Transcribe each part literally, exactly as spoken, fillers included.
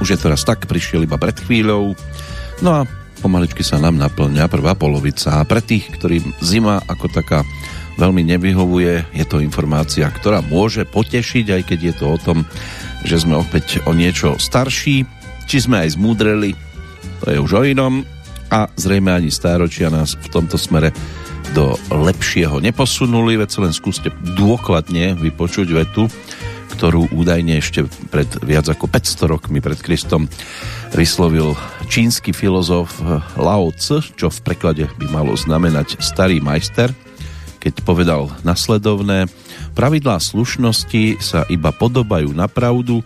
už je teraz tak, prišiel iba pred chvíľou. No a pomaličky sa nám naplňa prvá polovica. A pre tých, ktorým zima ako taká veľmi nevyhovuje, je to informácia, ktorá môže potešiť, aj keď je to o tom, že sme opäť o niečo starší, či sme aj zmúdreli, to je už o inom, a zrejme ani stáročia nás v tomto smere do lepšieho neposunuli, veď sa len skúste dôkladne vypočuť vetu, ktorú údajne ešte pred viac ako päťsto rokmi pred Kristom vyslovil čínsky filozof Lao Tse, čo v preklade by malo znamenať starý majster, keď povedal nasledovné: pravidlá slušnosti sa iba podobajú na pravdu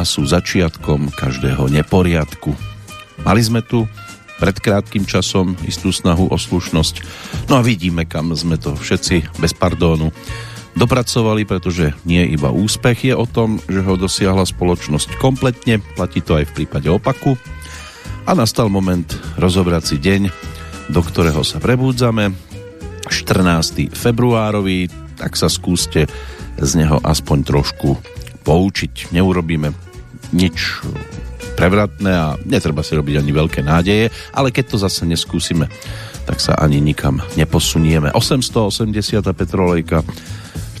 a sú začiatkom každého neporiadku. Mali sme tu pred krátkým časom istú snahu o slušnosť. No a vidíme, kam sme to všetci bez pardónu dopracovali, pretože nie iba úspech je o tom, že ho dosiahla spoločnosť kompletne, platí to aj v prípade opaku. A nastal moment rozobrať si deň, do ktorého sa prebúdzame, štrnásteho februárový, tak sa skúste z neho aspoň trošku poučiť. Neurobíme nič prevratné a netreba si robiť ani veľké nádeje, ale keď to zase neskúsime, tak sa ani nikam neposunieme. osemstoosemdesiata petrolejka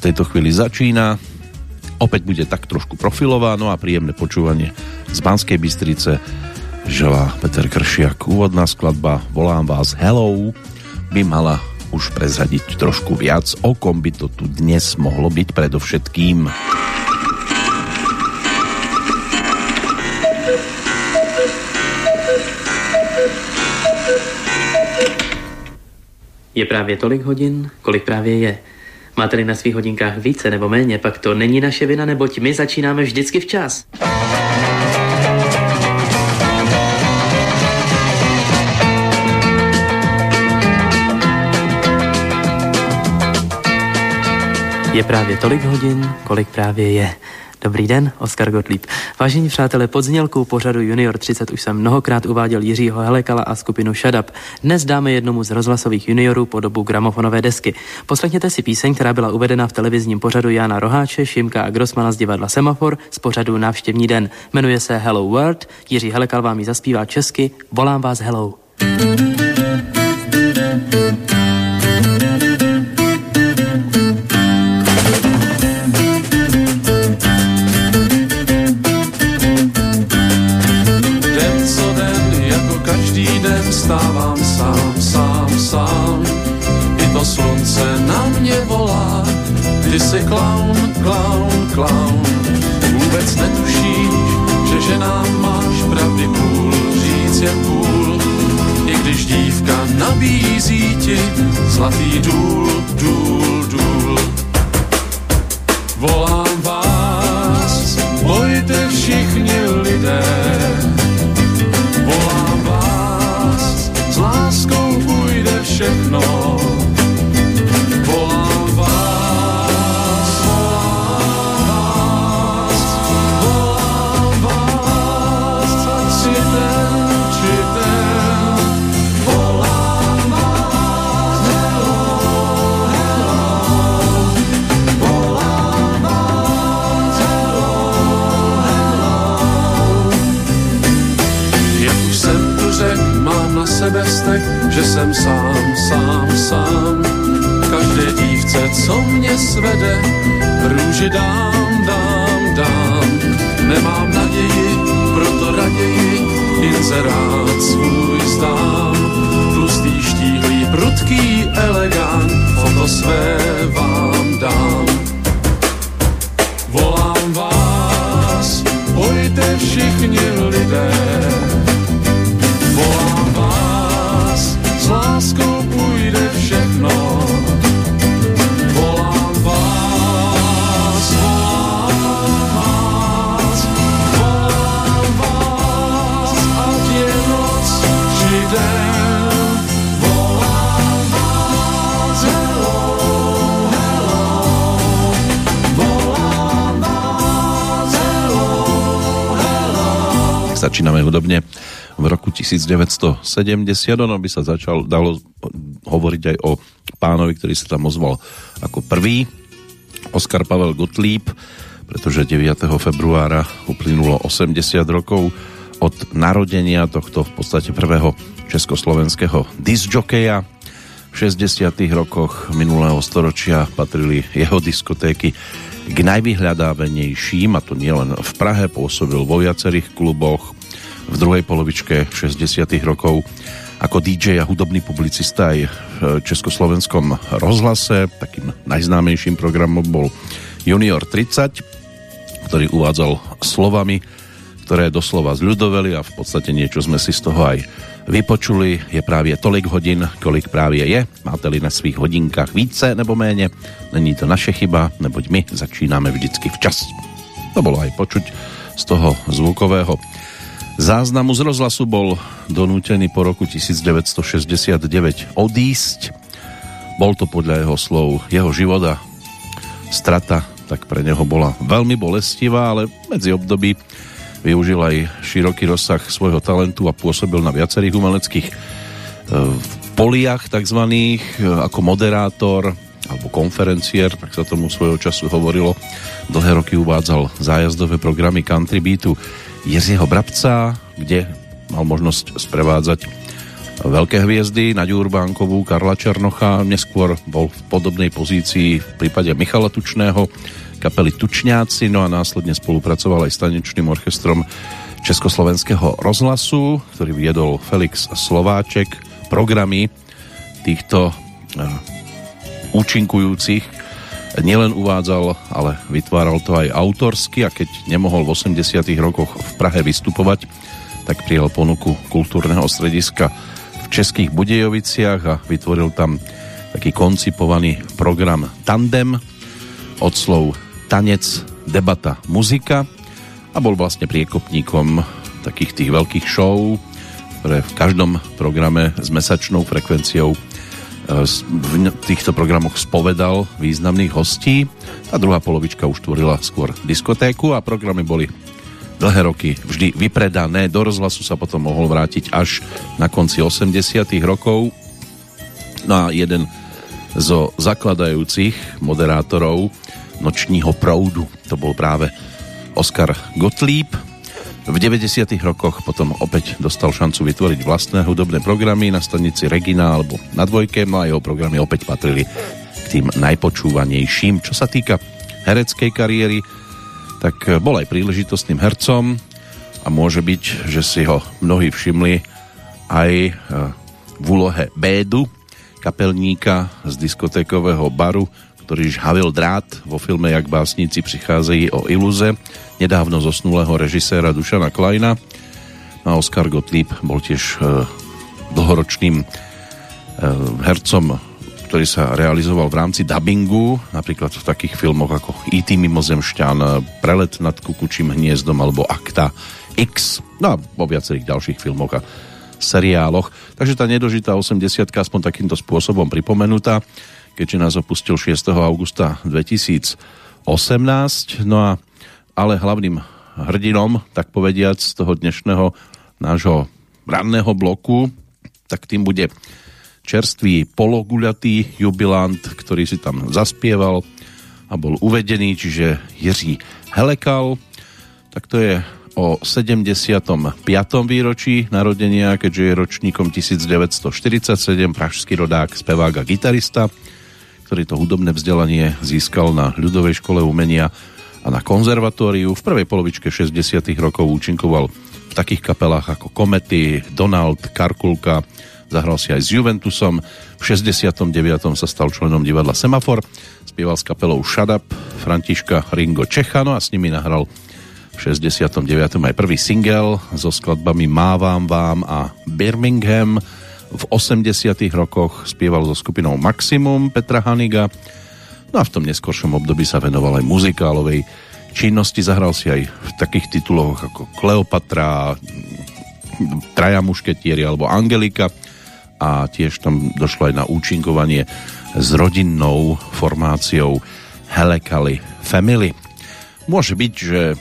v tejto chvíli začína, opäť bude tak trošku profilovaná, no a príjemné počúvanie z Banskej Bystrice želá Peter Kršiak. Úvodná skladba Volám vás Hello by mala už prezradiť trošku viac, o kom by to tu dnes mohlo byť predovšetkým. Je právě tolik hodin, kolik právě je. Máte-li na svých hodinkách více nebo méně, pak to není naše vina, neboť my začínáme vždycky včas. Je právě tolik hodin, kolik právě je. Dobrý den, Oskar Gottlieb. Vážení přátelé, pod znělkou pořadu Junior třicet už jsem mnohokrát uváděl Jiřího Helekala a skupinu Shadab. Dnes dáme jednomu z rozhlasových juniorů podobu gramofonové desky. Poslechněte si píseň, která byla uvedena v televizním pořadu Jana Roháče, Šimka a Grossmana z divadla Semafor z pořadu Návštěvní den. Jmenuje se Hello World. Jiří Helekal vám ji zaspívá česky. Volám vás Hello. Stávám sám, sám, sám, i to slunce na mě volá, ty jsi klaun, klaun, klaun. Vůbec netušíš, že ženám máš pravdy půl, říct je půl, i když dívka nabízí ti zlatý důl, důl, důl. Volám vás, pojďte všichni lidé, volám vás, láskou půjde všechno. Volám vás, volám vás, volám vás, ať si ten či ten. Volám vás, hello, hello, volám vás, hello, hello. Jak už jsem tu řekl, mám na sebe vztek, že jsem sám, sám, sám. Každé dívce, co mě svede, růži dám, dám, dám. Nemám naději, proto raději inzerát svůj zdám. Tlustý, štíhlý, prudký, elegant, foto své vám dám. Volám vás, pojďte všichni lidé, volám vás, s láskou půjde všechno. Volám vás, volám vás, volám vás, ať je noc či den. Volám vás, hello, hello, volám vás, hello, hello. Začíname hudobne. V roku devätnásťsedemdesiat, ono by sa začal, dalo hovoriť aj o pánovi, ktorý sa tam ozval ako prvý. Oskar Pavel Gottlieb pretože deviateho februára uplynulo osemdesiat rokov od narodenia tohto v podstate prvého československého discjokeja. V šesťdesiatych rokoch minulého storočia patrili jeho diskotéky k najvyhľadávanejším, a to nielen v Prahe, pôsobil vo viacerých kluboch. V druhej polovičke šesťdesiatych rokov ako dý džej a hudobný publicista aj v Československom rozhlase. Takým najznámejším programom bol Junior tridsať, ktorý uvádzal slovami, ktoré doslova zľudoveli, a v podstate niečo sme si z toho aj vypočuli. Je právě tolik hodin, kolik právě je. Máte-li na svých hodinkách více nebo méně, není to naše chyba, neboť my začínáme vždycky včas. To bolo aj počuť z toho zvukového záznamu z rozhlasu. Bol donútený po roku devätnásťstošesťdesiatdeväť odísť. Bol to podľa jeho slov jeho života. Strata tak pre neho bola veľmi bolestivá, ale medzi období využil aj široký rozsah svojho talentu a pôsobil na viacerých umeleckých poliach takzvaných, ako moderátor alebo konferenciér, tak sa tomu svojho času hovorilo. Dlhé roky uvádzal zájazdové programy Country Beatu Jiřího Brabca, kde mal možnosť sprevádzať veľké hviezdy, Naďu Urbánkovú, Karla Černocha, neskôr bol v podobnej pozícii v prípade Michala Tučného, kapely Tučňáci, no a následne spolupracoval aj s tanečným orchestrom Československého rozhlasu, ktorý viedol Felix Slováček. Programy týchto účinkujúcich nielen uvádzal, ale vytváral to aj autorsky, a keď nemohol v osemdesiatych rokoch v Prahe vystupovať, tak prijal ponuku kultúrneho strediska v Českých Budejoviciach a vytvoril tam taký koncipovaný program Tandem od slov tanec, debata, muzika, a bol vlastne priekopníkom takých tých veľkých show, ktoré v každom programe s mesačnou frekvenciou v týchto programoch spovedal významných hostí. Tá druhá polovička už tvorila skôr diskotéku a programy boli dlhé roky vždy vypredané. Do rozhlasu sa potom mohol vrátiť až na konci osemdesiatych rokov. No a jeden zo zakladajúcich moderátorov nočního proudu to bol práve Oskar Gottlieb. V deväťdesiatych rokoch potom opäť dostal šancu vytvoriť vlastné hudobné programy na stanici Regina alebo na Dvojke, no a jeho programy opäť patrili k tým najpočúvanejším. Čo sa týka hereckej kariéry, tak bol aj príležitostným hercom a môže byť, že si ho mnohí všimli aj v úlohe Bédu, kapelníka z diskotékového baru, ktorý žhavil drát vo filme Jak básníci přicházejí o iluze nedávno zosnulého režiséra Dušana Kleina. A Oskar Gottlieb bol tiež e, dlhoročným e, hercom, ktorý sa realizoval v rámci dabingu, napríklad v takých filmoch ako í té mimozemšťan, Prelet nad kukučím hniezdom alebo Akta X, no a vo viacerých ďalších filmoch a seriáloch. Takže tá nedožitá osemdesiatka aspoň takýmto spôsobom pripomenutá, keďže nás opustil šiesteho augusta dvetisícosemnásť. No a ale hlavným hrdinom, tak povediac, z toho dnešného nášho ranného bloku, tak tým bude čerstvý pologuľatý jubilant, ktorý si tam zaspieval a bol uvedený, čiže Jiří Helekal. Tak to je o sedemdesiatom piatom výročí narodenia, keďže je ročníkom devätnásťstoštyridsaťsedem, pražský rodák, spevák a gitarista, ktorý to hudobné vzdelanie získal na ľudovej škole umenia a na konzervatóriu. V prvej polovičke šesťdesiatych rokov účinkoval v takých kapelách ako Komety, Donald, Karkulka, zahral si aj s Juventusom. V šesťdesiatom deviatom sa stal členom divadla Semafor, spieval s kapelou Shadab Františka Ringo Čecha, no a s nimi nahral v šesťdesiatom deviatom aj prvý single so skladbami Mávam vám a Birmingham. V osemdesiatych rokoch spieval so skupinou Maximum Petra Haniga. No a v tom neskoršom období sa venoval aj muzikálovej činnosti. Zahral si aj v takých tituloch ako Kleopatra, Traja mušketieri alebo Angelika. A tiež tam došlo aj na účinkovanie s rodinnou formáciou Helekali Family. Môže byť, že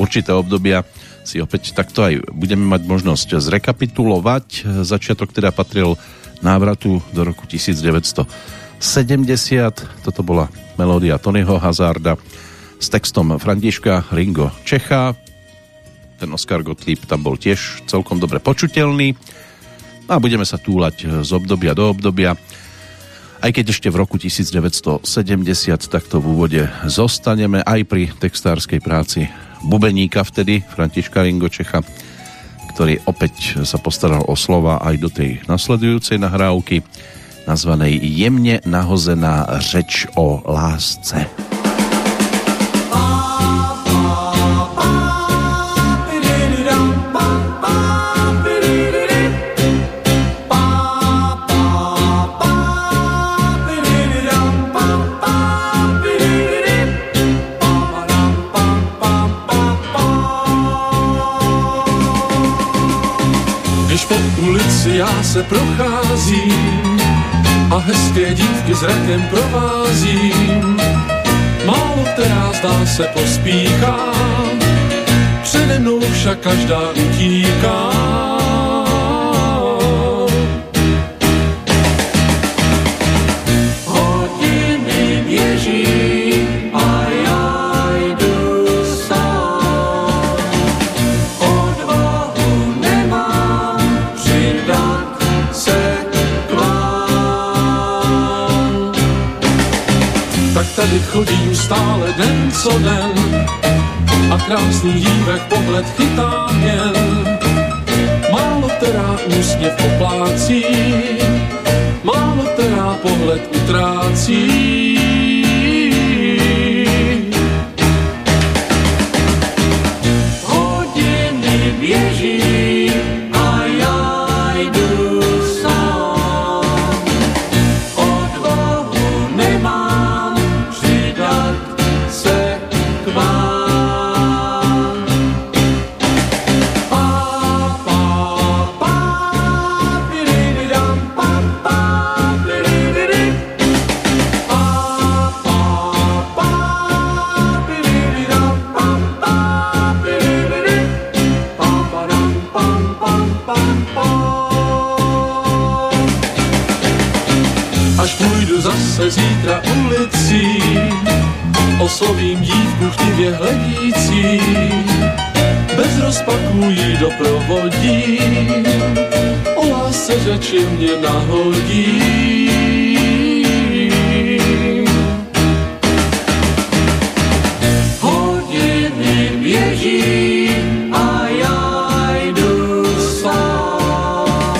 určité obdobia si opäť takto aj budeme mať možnosť zrekapitulovať. Začiatok teda patril návratu do roku devätnásťstosedemdesiat. Toto bola melódia Tonyho Hazarda z s textom Františka Ringo Čecha. Ten Oskar Gottlieb tam bol tiež celkom dobre počuteľný. A budeme sa túlať z obdobia do obdobia. Aj keď ešte v roku devätnásťsedemdesiat takto v úvode zostaneme, aj pri textárskej práci bubeníka vtedy, Františka Ringo Čecha, ktorý opäť sa postaral o slova aj do tej nasledujúcej nahrávky, nazvanej Jemne nahozená řeč o lásce. Já se procházím a hezké dívky zrakem provázím. Málo která zdá se pospíchá, přede mnou však každá utíká. Hodiny běží a já jdu sám. Odvahu nemám přidat se k vám. Tak tady chodím stále den co den a krásný dívek pohled chytám jen. Málo která úsměv poplácí, málo která pohled utrácí. Hodiny běží a já jdu sám. Odvahu nemám přidat se k vám. Pa, pa, pa, pirididam, pa, pa, pirididi. Pa, pa, pa, pirididam, pa, pa, pirididi. Pa, padam, pam, pam, pam, pam. Až půjdu zase zítra ulicí, oslovím dívku chtivě hledící, bez rozpaků jí doprovodí, o lásce řeči mě nahodí. Hodiny běží a já jdu sám.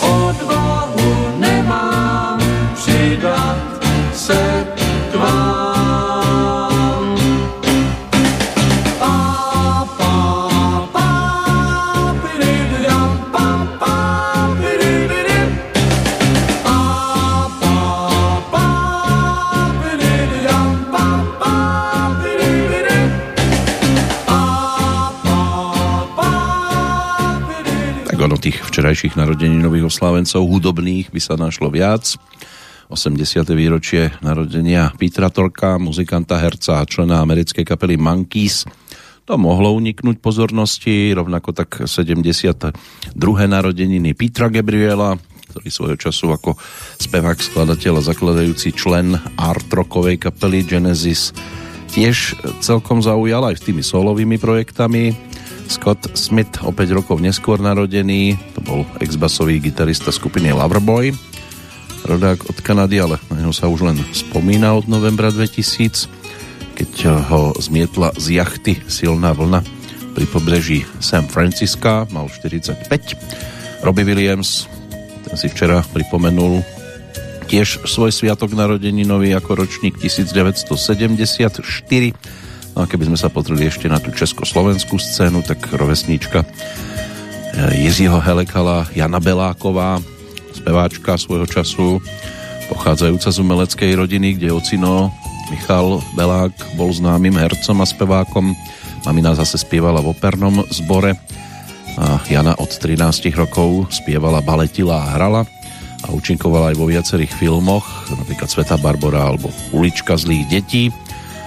Odvahu nemám přidat se k vám. Pa, pa, pa, pirididam, pa, pa, pirididam. Pa, pa, pa, pirididam, pa, pa, pirididam. Pa, pa, pa, pirididam. Tak ono tých včerajších narodeninových oslávencov hudobných by sa našlo viac. osemdesiate výročie narodenia Petra Torka, muzikanta, herca a člena americkej kapely Monkeys. To mohlo uniknúť pozornosti, rovnako tak sedemdesiate druhé narodeniny Petra Gabriela, ktorý svojho času ako spevák, skladateľ a zakladajúci člen art-rockovej kapely Genesis tiež celkom zaujal aj tými solovými projektami. Scott Smith, o päť rokov neskôr narodený, to bol ex-basový gitarista skupiny Loverboy, rodák od Kanady, ale na neho sa už len spomína od novembra dvetisíc, keď ho zmietla z jachty silná vlna pri pobreží San Francisca, mal štyridsaťpäť. Robbie Williams, ten si včera pripomenul tiež svoj sviatok narodeninový ako ročník devätnásťsedemdesiatštyri. No a keby sme sa pozreli ešte na tú československú scénu, tak rovesníčka Jiřího Helekala, Jana Beláková, speváčka svojho času, pochádzajúca z umeleckej rodiny, kde ocino Michal Belák bol známym hercom a spevákom. Mamina zase spievala v opernom zbore a Jana od trinástich rokov spievala, baletila a hrala a účinkovala aj vo viacerých filmoch, napríklad Sveta Barbora alebo Ulička zlých detí.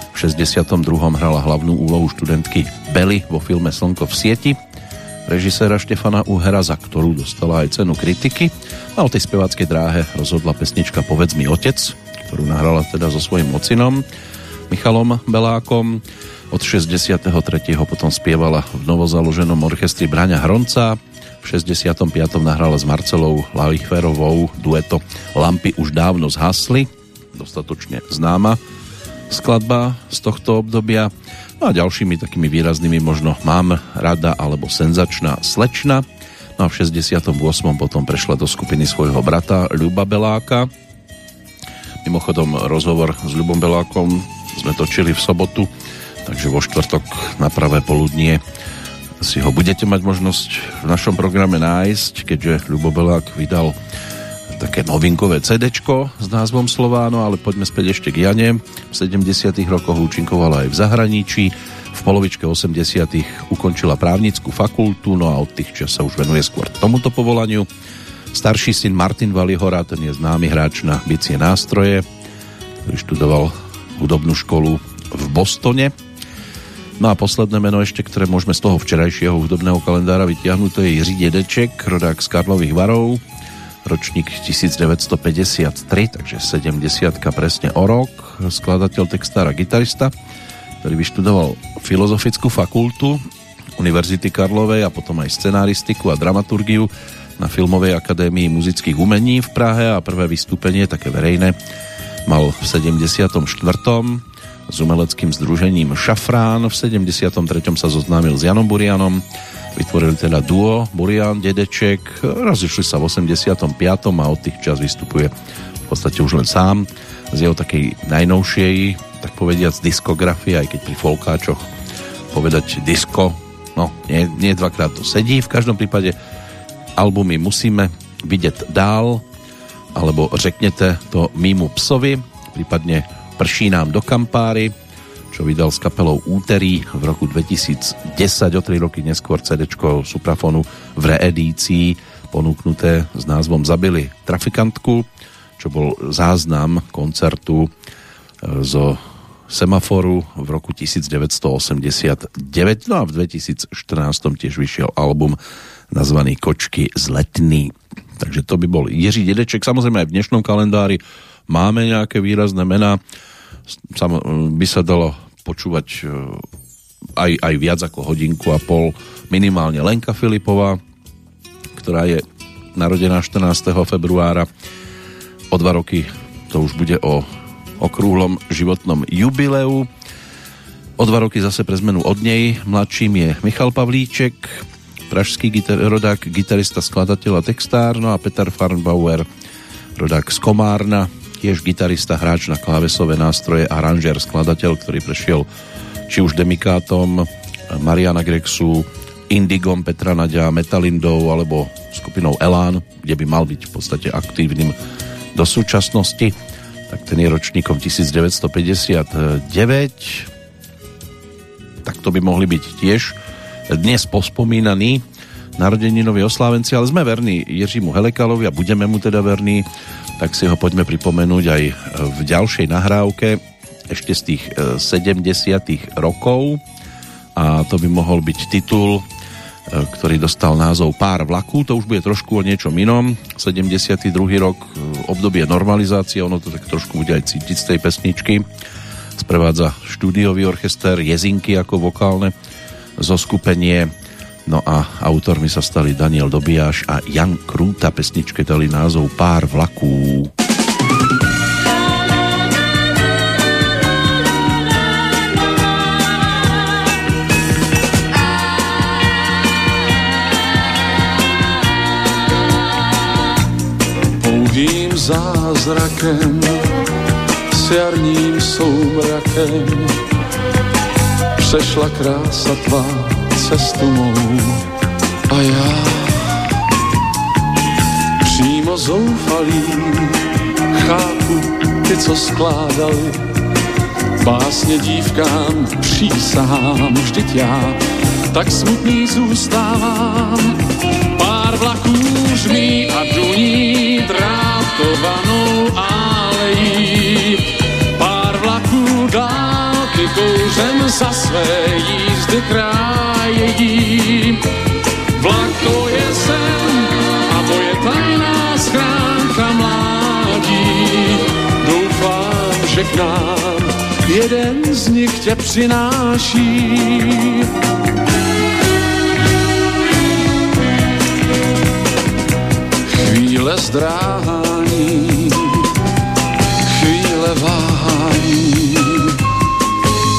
V šesťdesiatom druhom hrala hlavnú úlohu študentky Bely vo filme Slnko v sieti režiséra Štefana Uhera, za ktorú dostala aj cenu kritiky. A o tej speváckej dráhe rozhodla pesnička Povedz mi otec, ktorú nahrala teda so svojím ocinom. Michalom Belákom. Od šesťdesiattri potom spievala v novozaloženom orchestri Braňa Hronca. V šesťdesiatom piatom nahrala s Marcelou Lauferovou dueto Lampy už dávno zhasli. Dostatočne známa skladba z tohto obdobia. No a ďalšími takými výraznými možno Mám rada alebo Senzačná slečna. No a v šesťdesiatom ôsmom potom prešla do skupiny svojho brata Ľuba Beláka. Mimochodom, rozhovor s Ľubom Belákom sme točili v sobotu, takže vo štvrtok na pravé poludnie si ho budete mať možnosť v našom programe nájsť, keďže Ľubo Belák vydal také novinkové cédéčko s názvom Slováno, ale poďme späť ešte k Jane. V sedemdesiatych rokoch účinkovala aj v zahraničí. V polovičke osemdesiatych ukončila právnickú fakultu, no a od tých čas sa už venuje skôr tomuto povolaniu. Starší syn Martin Valihora, ten je známy hráč na bicie nástroje, ktorý študoval hudobnú školu v Bostone. No a posledné meno ešte, ktoré môžeme z toho včerajšieho hudobného kalendára vytiahnuť, to je Jiří Dedeček, rodák z Karlových Varov, ročník devätnásťstopäťdesiattri, takže sedemdesiatka presne o rok, skladateľ, textár a gitarista, ktorý vyštudoval Filozofickú fakultu Univerzity Karlovej a potom aj scenáristiku a dramaturgiu na Filmovej akadémii muzických umení v Prahe a prvé vystúpenie, také verejné, mal v sedemdesiatom štvrtom s umeleckým združením Šafrán. V sedemdesiatom treťom sa zoznámil s Janom Burianom, vytvorili teda duo Burian Dedeček, rozišli sa v osemdesiatom piatom a od tých čas vystupuje v podstate už len sám. Z jeho takej najnovšej, tak povediac, diskografie, aj keď pri folkáčoch povedať disko, no nie, nie dvakrát to sedí. V každom prípade albumy Musíme vidět dál alebo Řekněte to mýmu psovi, prípadne Prší nám do kampáry, čo vydal s kapelou Úterý v roku dvetisícdesať, o tri roky neskôr cédéčko Suprafonu v reedícii ponúknuté s názvom Zabili trafikantku, čo bol záznam koncertu zo Semaforu v roku devätnásťstoosemdesiatdeväť. No a v dvetisícštrnásť tiež vyšiel album nazvaný Kočky z Letný. Takže to by bol Jiří Dedeček. Samozrejme aj v dnešnom kalendári máme nejaké výrazné mená. Sam, by sa dalo počúvať aj, aj viac ako hodinku a pol. Minimálne Lenka Filipová, ktorá je narodená štrnásteho februára. O dva roky to už bude o okrúhlom životnom jubileu. O dva roky zase pre zmenu od nej mladším je Michal Pavlíček, pražský gitar- rodák, gitarista, skladateľ a textár. No a Peter Farnbauer, rodák z Komárna, tiež gitarista, hráč na klávesové nástroje, aranžér, skladateľ, ktorý prešiel či už Demikátom Mariana Grexu, Indigom Petra Naďa, Metalindou alebo skupinou Elán, kde by mal byť v podstate aktívnym do súčasnosti. Tak ten je ročníkom devätnásťstopäťdesiatdeväť. Tak to by mohli byť tiež dnes pospomínaní narodeninoví oslávenci, ale sme verní Jiřímu Helekalovi a budeme mu teda verní, tak si ho poďme pripomenúť aj v ďalšej nahrávke ešte z tých sedemdesiatych rokov, a to by mohol byť titul, ktorý dostal názov Pár vlaků. To už bude trošku o niečom inom. sedemdesiaty druhý rok, obdobie normalizácie, ono to tak trošku bude aj cítiť z tej pesničky. Sprevádza štúdiový orchester Jezinky ako vokálne zoskupenie. No a autormi sa stali Daniel Dobiaš a Jan Krúta. Pesničke dali názov Pár vlaků. Zázrakem, s jarním soumrakem přešla krása tvá cestu mou a já přímo zoufalý chápu ty, co skládali básně dívkám, přísahám, vždyť já tak smutný zůstávám. Pár vlaků žmí a duní drátovanou alejí, pár vlaků dálky kouřem za své jízdy krájejí. Vlak to je sen a moje tajná schránka mládí, doufám, že k nám jeden z nich tě přináší. Chvíle zdráhání, chvíle váhání,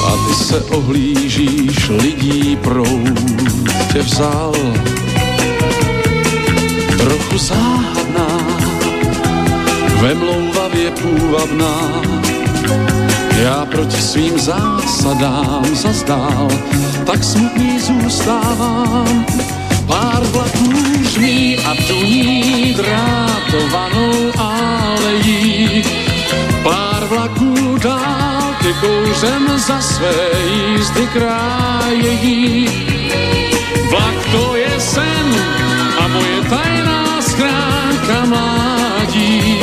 a ty se ohlížíš, lidí proud tě vzal. Trochu záhadná, vemlouvavě půvabná, já proti svým zásadám zazdál, tak smutný zůstávám. Pár vlaků žmí a tuní drátovanou alejí, pár vlaků dál ty kouřem za své jízdy krájejí. Vlak to je sen a moje tajná schránka mládí,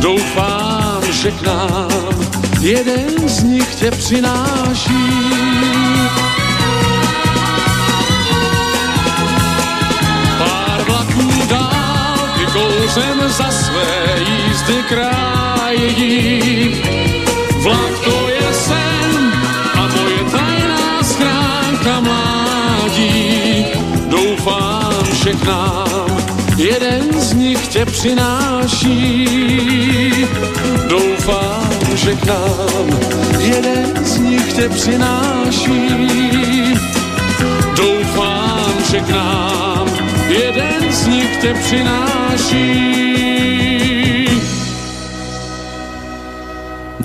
doufám, že k nám jeden z nich tě přináší. Pár vlaků dál ty kouřem za své jízdy krájejí. Vlak to je sen a moje tajná schránka mládí, doufám, že k nám jeden z nich tě přináší. Doufám, že k nám jeden z nich tě přináší. Doufám, že k nám jeden z nich tě přináší.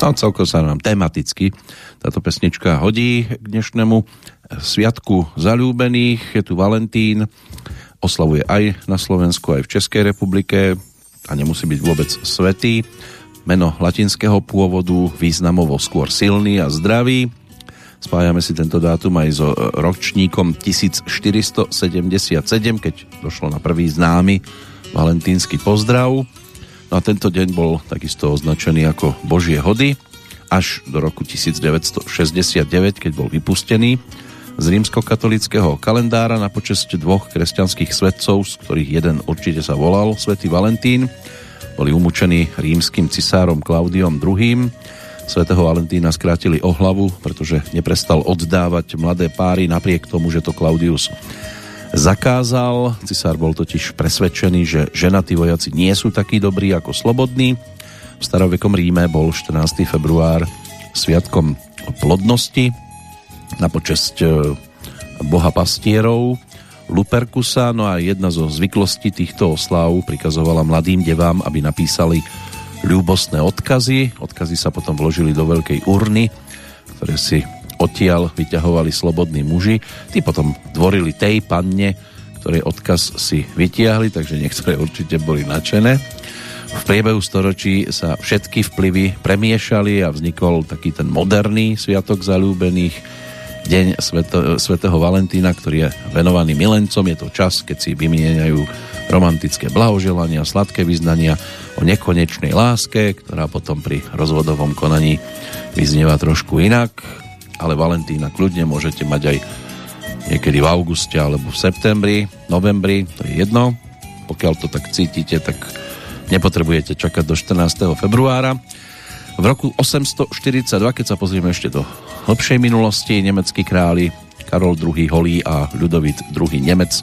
No celko sa nám tematicky táto pesnička hodí k dnešnému sviatku zaľúbených. Je tu Valentín, oslavuje aj na Slovensku, aj v Českej republike a nemusí byť vôbec svätý. Meno latinského pôvodu, významovo skôr silný a zdravý. Spájame si tento dátum aj so ročníkom tisíc štyristo sedemdesiatsedem, keď došlo na prvý známy valentínsky pozdrav. No a tento deň bol takisto označený ako Božie hody až do roku tisíc deväťsto šesťdesiatdeväť, keď bol vypustený z rímskokatolického kalendára na počesť dvoch kresťanských svätcov, z ktorých jeden určite sa volal svätý Valentín. Boli umúčení rímskym cisárom Klaudiom druhým. Svätého Valentína skrátili o hlavu, pretože neprestal oddávať mladé páry napriek tomu, že to Klaudius zakázal. Cisár bol totiž presvedčený, že ženatí vojaci nie sú takí dobrí ako slobodní. V starovekom Ríme bol štrnásteho február sviatkom plodnosti na počesť boha pastierov Luperkusa. No a jedna zo zvyklostí týchto osláv prikazovala mladým devám, aby napísali ľúbostné odkazy. Odkazy sa potom vložili do veľkej urny, ktoré si odtiaľ vyťahovali slobodní muži. Tí potom dvorili tej panne, ktorej odkaz si vytiahli, takže niektoré určite boli nadšené. V priebehu storočí sa všetky vplyvy premiešali a vznikol taký ten moderný sviatok zaľúbených, Deň Svätého Svet- Valentína, ktorý je venovaný milencom. Je to čas, keď si vymieňajú romantické blahoželania, sladké vyznania o nekonečnej láske, ktorá potom pri rozvodovom konaní vyznieva trošku inak. Ale Valentína kľudne môžete mať aj niekedy v auguste alebo v septembri, novembri, to je jedno. Pokiaľ to tak cítite, tak nepotrebujete čakať do štrnásteho februára. V roku osemsto štyridsaťdva, keď sa pozrieme ešte do hlbšej minulosti, nemeckí králi Karol druhý Holý a Ľudovít druhý Nemec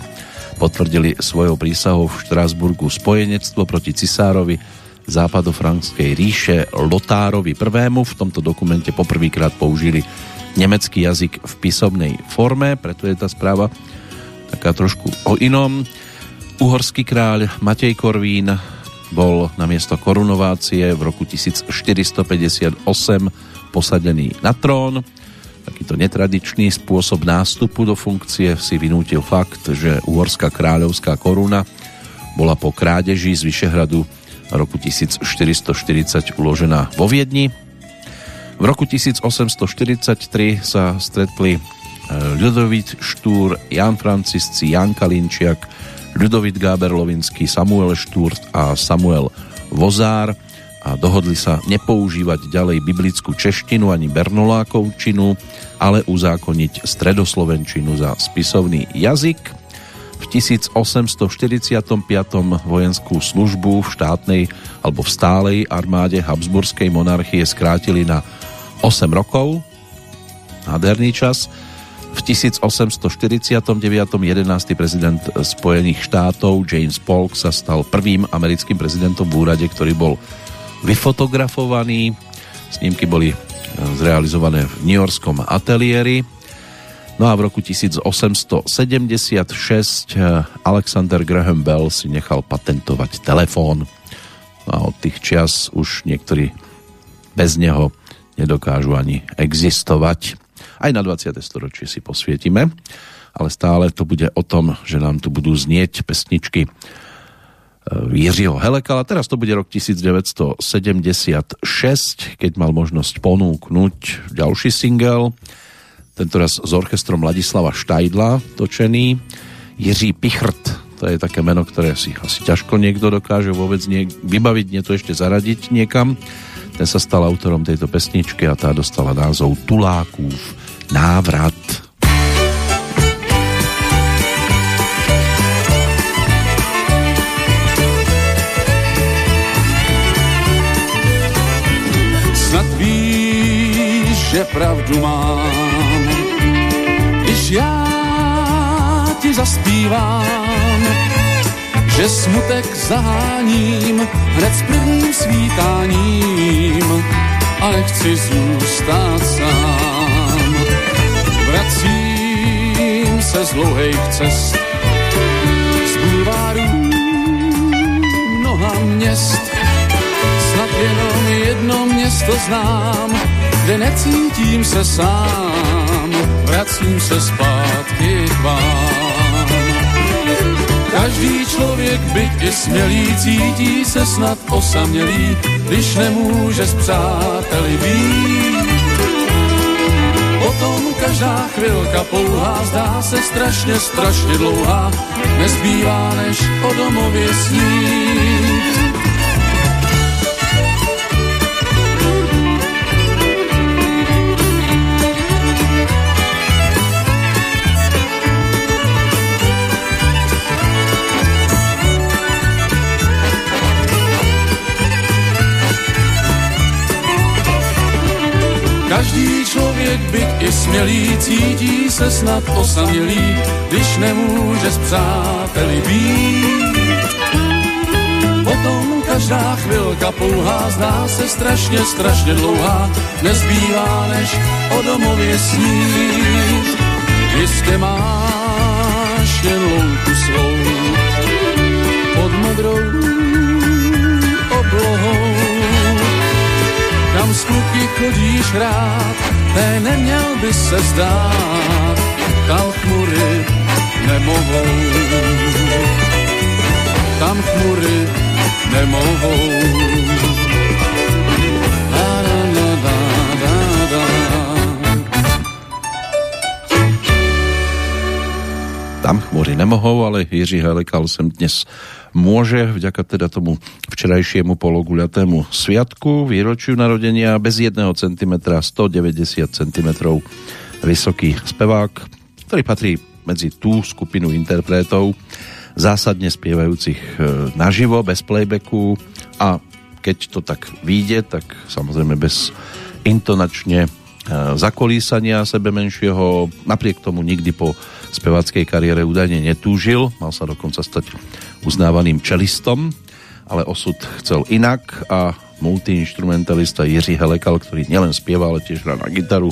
potvrdili svojou prísahou v Štrásburgu spojenectvo proti cisárovi západofranskej ríše Lotárovi prvému. V tomto dokumente poprvýkrát použili nemecký jazyk v písomnej forme, preto je tá správa taká trošku o inom. Uhorský kráľ Matej Korvín bol namiesto korunovácie v roku tisíc štyristo päťdesiatosem posadený na trón. Takýto netradičný spôsob nástupu do funkcie si vynútil fakt, že uhorská kráľovská koruna bola po krádeži z Vyšehradu roku tisíc štyristo štyridsať uložená vo Viedni. V roku tisíc osemsto štyridsaťtri sa stretli Ľudovít Štúr, Jan Francisci, Jan Kalinčiak, Ľudovít Gáber Lovinský, Samuel Štúrt a Samuel Vozár a dohodli sa nepoužívať ďalej biblickú češtinu ani bernolákovčinu, ale uzákoniť stredoslovenčinu za spisovný jazyk. V tisíc osemsto štyridsiatom piatom vojenskú službu v štátnej alebo v stálej armáde Habsburskej monarchie skrátili na osem rokov, nádherný čas. V tisíc osemsto štyridsiatom deviatom jedenásty prezident Spojených štátov James Polk sa stal prvým americkým prezidentom v úrade, ktorý bol vyfotografovaný. Snímky boli zrealizované v newyorskom ateliéri. No a v roku tisíc osemsto sedemdesiatšesť Alexander Graham Bell si nechal patentovať telefón. No a od tých čias už niektorí bez neho nedokážu ani existovať. Aj na dvadsiate storočie si posvietime, ale stále to bude o tom, že nám tu budú znieť pesničky Jiřího Helekala. Teraz to bude rok devätnásťsedemdesiatšesť, keď mal možnosť ponúknuť ďalší single, tentoraz s orchestrom Ladislava Štajdla točený. Jiří Pichrt, to je také meno, ktoré si asi ťažko niekto dokáže vôbec niek- vybaviť, nie to ešte zaradiť niekam. Ten sa stal autorom tejto pesničky a tá dostala názov Tulákův návrat. Snad víš, že pravdu mám, když já ti zaspívám, že smutek zaháním hned s prvním svítáním, ale chci zůstat sám. Vracím se z dlouhejch cest, z bulvárů mnoha měst, snad jenom jedno město znám, kde necítím se sám. Vracím se zpátky k vám. Každý člověk, byť i smělý, cítí se snad osamělý, když nemůže s přáteli být. Potom každá chvilka pouhá zdá se strašně, strašně dlouhá, nezbývá než o domově snít. Každý člověk, byť i smělý, cítí se snad osamělý, když nemůže s přáteli být. Potom každá chvilka pouhá zdá se strašně, strašně dlouhá, nezbývá než o domově snít. Jistě máš jen louku svou pod modrou oblohou, kam s kluky chodíš rád, té neměl by se zdát, tam chmury nemohou. Tam chmury nemohou. Da, da, da, da, da, da. Tam chmury nemohou, ale Jiří Helekal sem dnes môže, vďaka teda tomu včerajšiemu pologuľatému sviatku, výročiu narodenia, bez jedného centimetra, sto deväťdesiat centimetrov vysoký spevák, ktorý patrí medzi tú skupinu interpretov, zásadne spievajúcich naživo, bez playbacku, a keď to tak vyjde, tak samozrejme bez intonačne zakolísania sebe menšieho. Napriek tomu nikdy po speváckej kariére údajne netúžil, mal sa dokonca stať uznávaným čelistom, ale osud chcel inak a multiinstrumentalista Jiří Helekal, ktorý nielen spieva, ale tiež hrá na gitaru,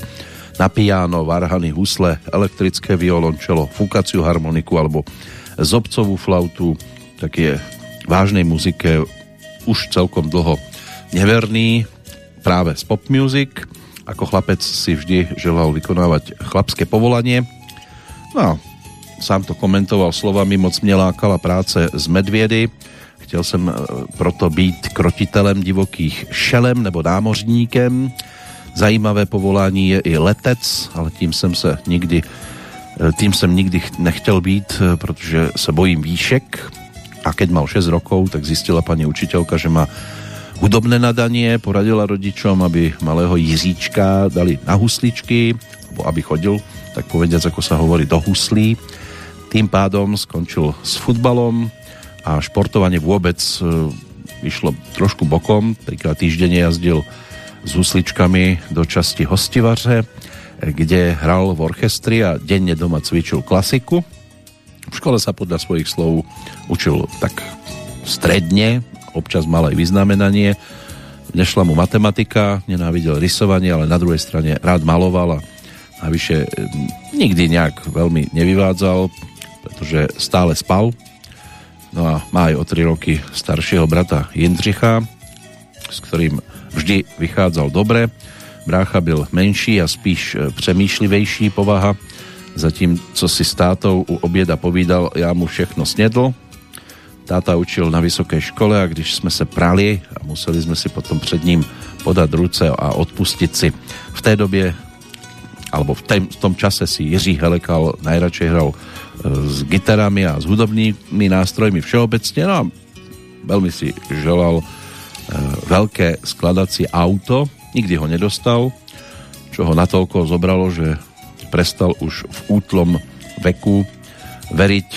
na piano, varhany, husle, elektrické violončelo, fúkaciu harmoniku alebo zobcovú flautu, tak je vážnej muzike už celkom dlho neverný, práve z pop music. Ako chlapec si vždy želal vykonávať chlapské povolanie. No, sám to komentoval slovami: moc mne lákala práce s medviedy. Chtěl jsem proto být krotitelem divokých šelem nebo námořníkem. Zajímavé povolání je i letec, ale tím jsem se nikdy, tím jsem nikdy nechtěl být, protože se bojím výšek. A keď mal šesť rokov, tak zistila pani učiteľka, že má hudobné nadanie, poradila rodičom, aby malého Jiříčka dali na husličky, alebo aby chodil, tak povediac, ako sa hovorí, do huslí. Tým pádom skončil s futbalom a športovanie vôbec vyšlo trošku bokom. Príklad týždenne jazdil z s husličkami do časti Hostivaře, kde hral v orchestri a denne doma cvičil klasiku. V škole sa podľa svojich slov učil tak stredne, občas mal aj vyznamenanie. Nešla mu matematika, nenávidel rysovanie, ale na druhej strane rád maloval a navyše nikdy nejak veľmi nevyvádzal, pretože stále spal. No a má aj o tri roky staršieho brata Jindřicha, s ktorým vždy vychádzal dobre. Brácha byl menší a spíš přemýšlivejší povaha, zatímco si s tátou u oběda povídal, já mu všechno snědl. Táta učil na vysoké škole a když jsme se prali a museli jsme si potom před ním podat ruce a odpustit si. V té době, alebo v, tém, v tom čase si Jiří Helekal najradšej hral s gitarami a s hudobnými nástrojmi všeobecne, no a veľmi si želal veľké skladacie auto, nikdy ho nedostal, čo ho natoľko zobralo, že prestal už v útlom veku veriť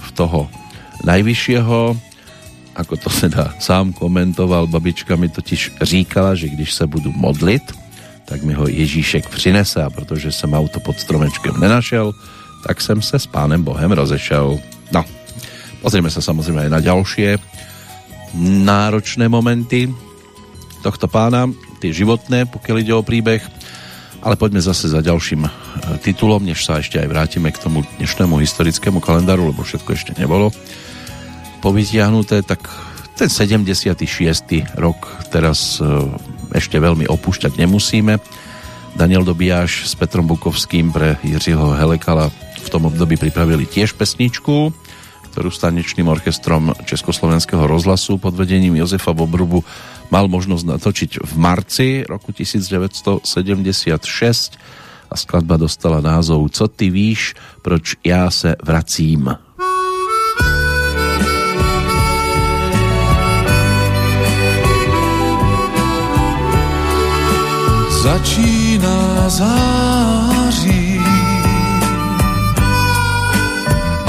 v toho najvyššieho, ako to teda sám komentoval, babička mi totiž říkala, že když sa budú modlit, tak mi ho Ježíšek přinese, a protože som auto pod stromečkem nenašel, tak som sa s pánem Bohem rozešel. No, pozrieme sa samozrejme aj na ďalšie náročné momenty tohto pána, tie životné, pokiaľ ide o príbeh, ale poďme zase za ďalším titulom, než sa ešte aj vrátime k tomu dnešnému historickému kalendáru, lebo všetko ešte nebolo povytiahnuté, tak ten sedemdesiaty šiesty rok teraz ešte veľmi opúšťať nemusíme. Daniel Dobiaš s Petrom Bukovským pre Jiřího Helekala v tom období pripravili tiež pesničku, ktorú s tanečným orchestrom Československého rozhlasu pod vedením Jozefa Vobrubu mal možnosť natočiť v marci roku devätnásťsedemdesiatšesť a skladba dostala názov Co ty víš, proč já se vracím. Začíná září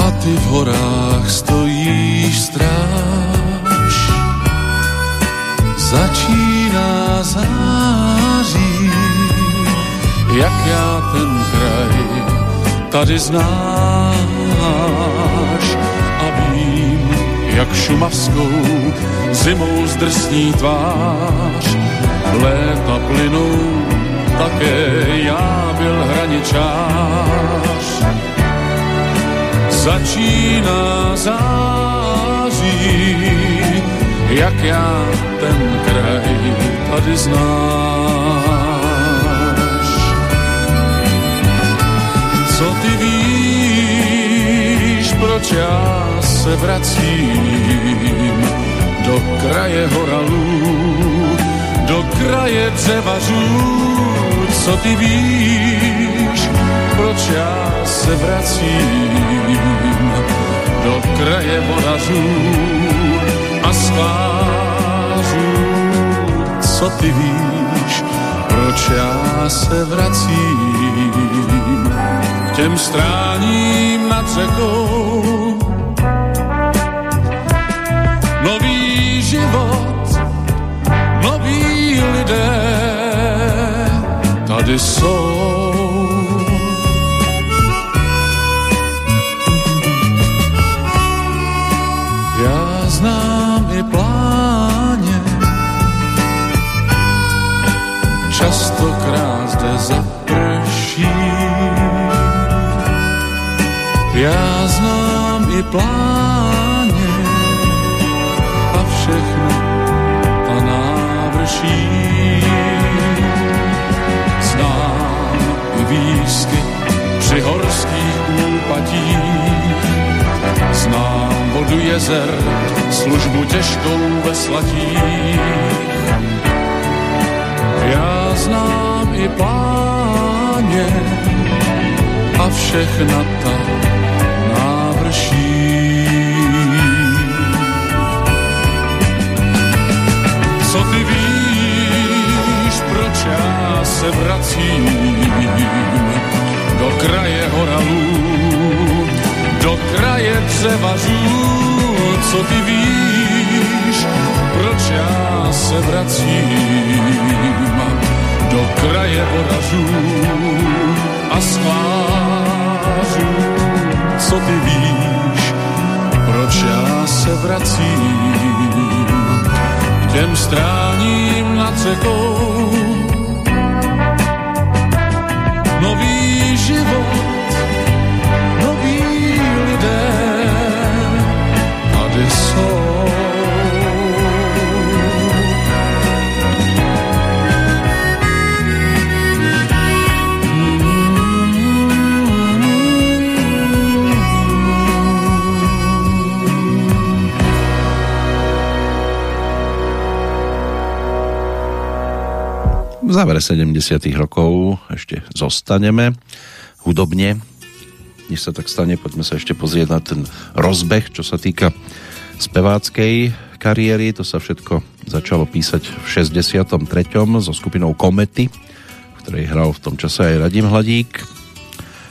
a ty v horách stojíš stráž. Začíná září, jak já ten kraj tady znáš. A vím, jak šumavskou zimou zdrsní tvář. Léta plynou, také já byl hraničář. Začíná září, jak já ten kraj tady znáš. Co ty víš, proč já se vracím do kraje horalů, do kraje dřevařů? Co ty víš, proč já se vracím do kraje vodařů a sklářů? Co ty víš, proč já se vracím k těm stráním nad řekou? Nový život, nový lidé tady jsou. Já znám i pláně, častokrát zde zaprší. Já znám i pláně a všechno a návrší. Znám i výsky při horských úpatích, znám vodu jezer, službu těžkou ve slatích. Já znám i pláně a všechna ta návrší. Co ty víš, proč já se vracím do kraje horalů, do kraje dřevařů? Co ty víš, proč já se vracím do kraje vodařů a sklářů. Co ty víš, proč já se vracím k těm stráním nad řekou? Nový život, noví lidé, tady jsou. V závere sedemdesiatych rokov ešte zostaneme hudobne. Než sa tak stane, poďme sa ešte pozrieť na ten rozbeh, čo sa týka speváckej kariéry. To sa všetko začalo písať v šesťdesiatom treťom so skupinou Komety, v ktorej hral v tom čase aj Radim Hladík.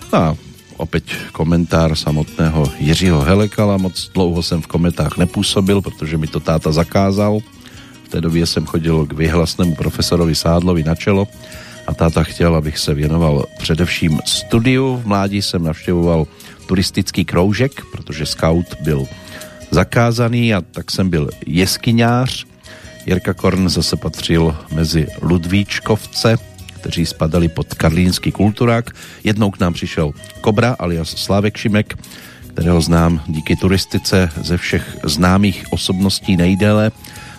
No a opäť komentár samotného Jiřího Helekala. Moc dlouho som v Kometách nepôsobil, pretože mi to táta zakázal. V té době jsem chodil k vyhlasnému profesorovi Sádlovi na čelo a táta chtěl, abych se věnoval především studiu. V mládí jsem navštěvoval turistický kroužek, protože scout byl zakázaný, a tak jsem byl jeskyňář. Jirka Korn zase patřil mezi Ludvíčkovce, kteří spadali pod karlínský kulturák. Jednou k nám přišel Kobra alias Slávek Šimek, kterého znám díky turistice ze všech známých osobností nejdéle,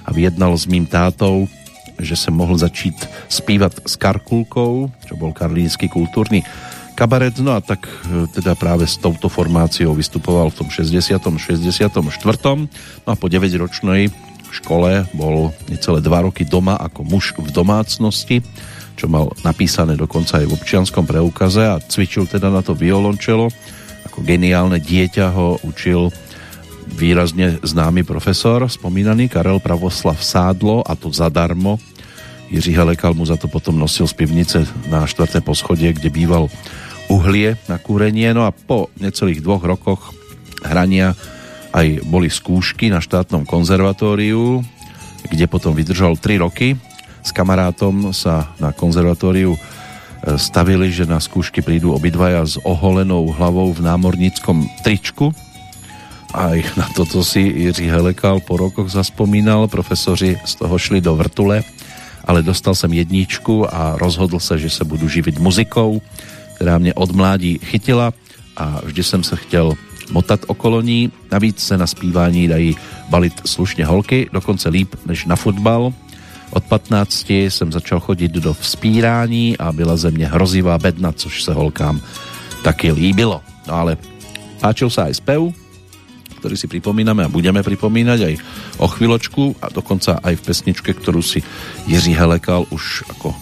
a vyjednal s mým tátou, že som mohol začít spívať s Karkulkou, čo bol karlínsky kultúrny kabaret. No a tak teda práve s touto formáciou vystupoval v tom šesťdesiatom šesťdesiatom štvrtom No a po deväťročnej škole bol necelé dva roky doma ako muž v domácnosti, čo mal napísané dokonca aj v občianskom preukaze, a cvičil teda na to violončelo. Ako geniálne dieťa ho učil výrazne známy profesor, spomínaný Karel Pravoslav Sádlo, a to zadarmo. Jiří Helekal mu za to potom nosil z pivnice na štvrté poschodie, kde býval, uhlie na kúrenie. No a po necelých dvoch rokoch hrania aj boli skúšky na štátnom konzervatóriu, kde potom vydržal tri roky. S kamarátom sa na konzervatóriu stavili, že na skúšky prídu obidvaja s oholenou hlavou v námorníckom tričku. Aj na toto si Jiří Helekal po rokoch zaspomínal. Profesoři z toho šli do vrtule, ale dostal som jedničku a rozhodl sa, že sa budu živiť muzikou, ktorá mne od mládí chytila a vždy som sa chtěl motat okolo ní. Navíc sa na zpívání dají balit slušne holky, dokonce líp než na futbal. Od patnácti som začal chodiť do vzpírání a byla ze mne hrozivá bedna, což sa holkám taky líbilo. No ale páčil sa aj spev, ktorý si pripomíname a budeme pripomínať aj o chvíľočku, a dokonca aj v pesničke, ktorú si Jiří Helekal už ako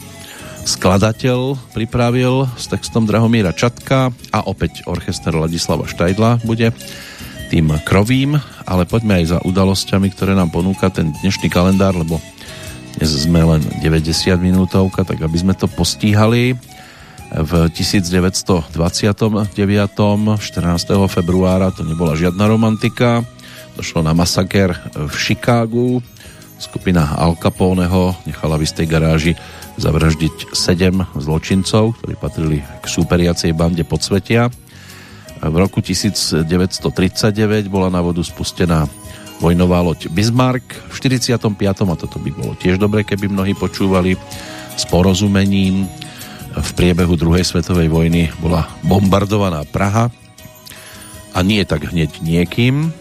skladateľ pripravil s textom Drahomíra Čatka, a opäť orchester Ladislava Štajdla bude tým krovým. Ale poďme aj za udalosťami, ktoré nám ponúka ten dnešný kalendár, lebo dnes sme len deväťdesiat minútovka, tak aby sme to postihali. V tisícdeväťstodvadsaťdeväť štrnásteho februára to nebola žiadna romantika. Došlo na masaker v Chicagu. Skupina Al Caponeho nechala v istej garáži zavraždiť sedem zločincov, ktorí patrili k súperiacej bande podsvetia. V roku tisícdeväťstotridsaťdeväť bola na vodu spustená vojnová loď Bismarck. V štyridsiatom piatom, a toto by bolo tiež dobre, keby mnohí počúvali, s porozumením, v priebehu druhej svetovej vojny bola bombardovaná Praha, a nie tak hneď niekým.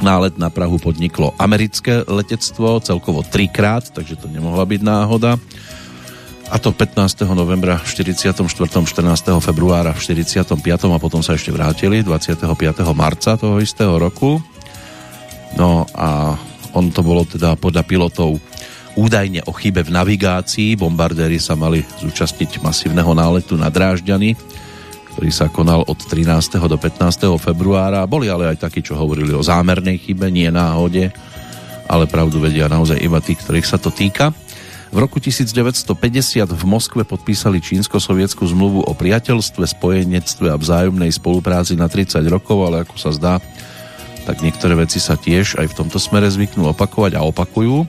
Nálet na Prahu podniklo americké letectvo celkovo trikrát, takže to nemohla byť náhoda. A to pätnásteho novembra v štyridsiatom štvrtom, štrnásteho februára v štyridsiatom piatom a potom sa ešte vrátili dvadsiateho piateho marca toho istého roku. No a on to bolo teda podľa pilotov údajne o chybe v navigácii. Bombardéri sa mali zúčastniť masívneho náletu na Drážďany, ktorý sa konal od trinásteho do pätnásteho februára. Boli ale aj takí, čo hovorili o zámernej chybe, nie náhode, ale pravdu vedia naozaj iba tí, ktorých sa to týka. V roku devätnásťpäťdesiat v Moskve podpísali čínsko-sovietskú zmluvu o priateľstve, spojenectve a vzájomnej spolupráci na tridsať rokov, ale ako sa zdá, tak niektoré veci sa tiež aj v tomto smere zvyknú opakovať a opakujú.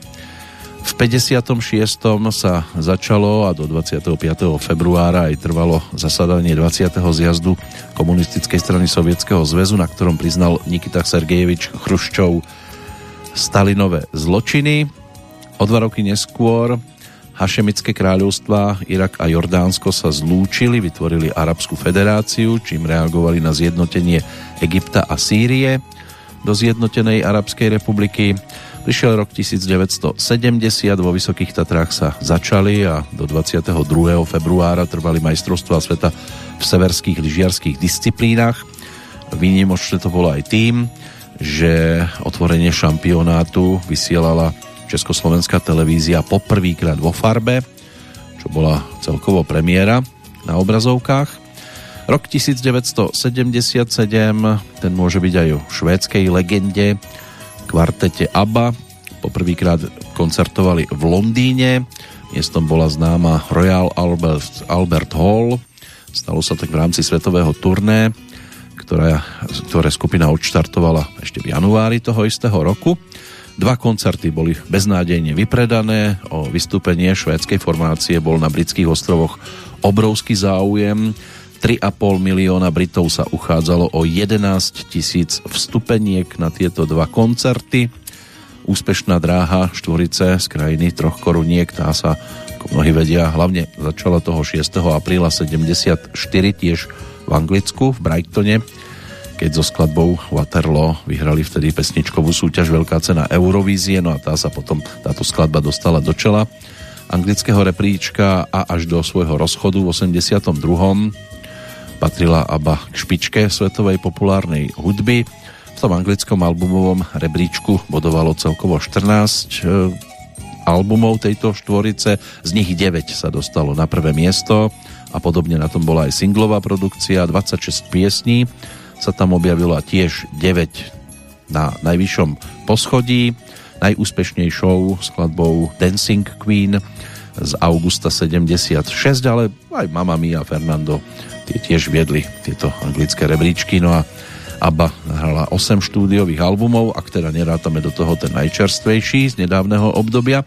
V päťdesiatom šiestom sa začalo a do dvadsiateho piateho februára aj trvalo zasadanie dvadsiateho zjazdu Komunistickej strany Sovietskeho zväzu, na ktorom priznal Nikita Sergejevič Chruščov Stalinové zločiny. O dva roky neskôr Hašemické kráľovstvá Irak a Jordánsko sa zlúčili, vytvorili Arabskú federáciu, čím reagovali na zjednotenie Egypta a Sýrie do zjednotenej Arabskej republiky. Prišiel rok devätnásťsedemdesiat, vo Vysokých Tatrách sa začali a do dvadsiateho druhého februára trvali majstrovstvá sveta v severských lyžiarských disciplínach. Výnimočné to bolo aj tým, že otvorenie šampionátu vysielala Československá televízia poprvýkrát vo farbe, čo bola celkovo premiéra na obrazovkách. Rok devätnásťsedemdesiatsedem, ten môže byť aj o švédskej legende, kvartete ABBA. Poprvýkrát koncertovali v Londýne, miestom bola známa Royal Albert, Albert Hall. Stalo sa tak v rámci svetového turné, ktoré, ktoré skupina odštartovala ešte v januári toho istého roku. Dva koncerty boli beznádejne vypredané, o vystúpenie švédskej formácie bol na britských ostrovoch obrovský záujem. tri a pol milióna Britov sa uchádzalo o jedenásť tisíc vstupeniek na tieto dva koncerty. Úspešná dráha štvorice z krajiny troch koruniek, tá sa, ako mnohí vedia, hlavne začala toho šiesteho apríla sedemdesiatštyri tiež v Anglicku, v Brightone, keď so skladbou Waterloo vyhrali vtedy pesničkovú súťaž Veľká cena Eurovízie, no a tá sa potom, táto skladba dostala do čela anglického repríčka a až do svojho rozchodu v osemdesiatom druhom patrila ABBA k špičke svetovej populárnej hudby. V tom anglickom albumovom rebríčku bodovalo celkovo štrnásť albumov tejto štvorice, z nich deväť sa dostalo na prvé miesto a podobne na tom bola aj singlová produkcia, dvadsaťšesť piesní sa tam objavilo a tiež deväť na najvyššom poschodí. Najúspešnejšou skladbou Dancing Queen z augusta sedemdesiatšesť, ale aj Mamma Mia, Fernando tiež viedli tieto anglické rebríčky. No a ABBA nahrala osem štúdiových albumov, ak teda nerátame do toho ten najčerstvejší z nedávneho obdobia.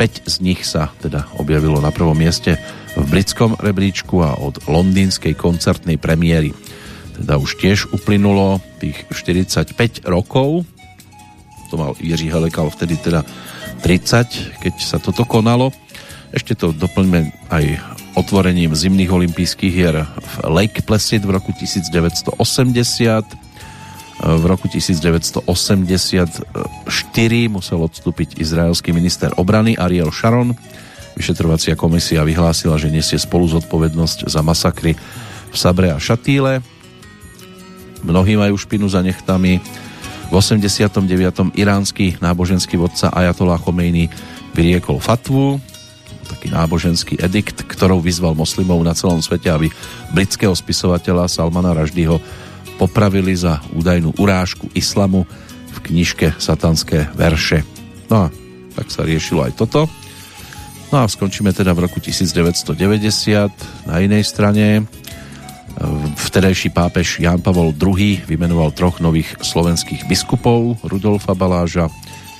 päť z nich sa teda objavilo na prvom mieste v britskom rebríčku a od londýnskej koncertnej premiéry teda už tiež uplynulo tých štyridsaťpäť rokov. To mal Jiří Helekal vtedy teda tridsať, keď sa toto konalo. Ešte to doplňme aj otvorením zimných olympijských hier v Lake Placid v roku devätnásťosemdesiat. V roku devätnásťosemdesiatštyri musel odstúpiť izraelský minister obrany Ariel Sharon. Vyšetrovacia komisia vyhlásila, že nesie spolu zodpovednosť za masakry v Sabre a Šatíle. Mnohí majú špinu za nechtami. V osemdesiatom deviatom iránsky náboženský vodca Ajatollah Chomejny vyriekol fatvu, taký náboženský edikt, ktorou vyzval moslimov na celom svete, aby britského spisovateľa Salmana Rushdyho popravili za údajnú urážku islamu v knižke Satanské verše. No a tak sa riešilo aj toto. No a skončíme teda v roku devätnásťdeväťdesiat. Na inej strane vtedajší pápež Ján Pavol druhý vymenoval troch nových slovenských biskupov, Rudolfa Baláža,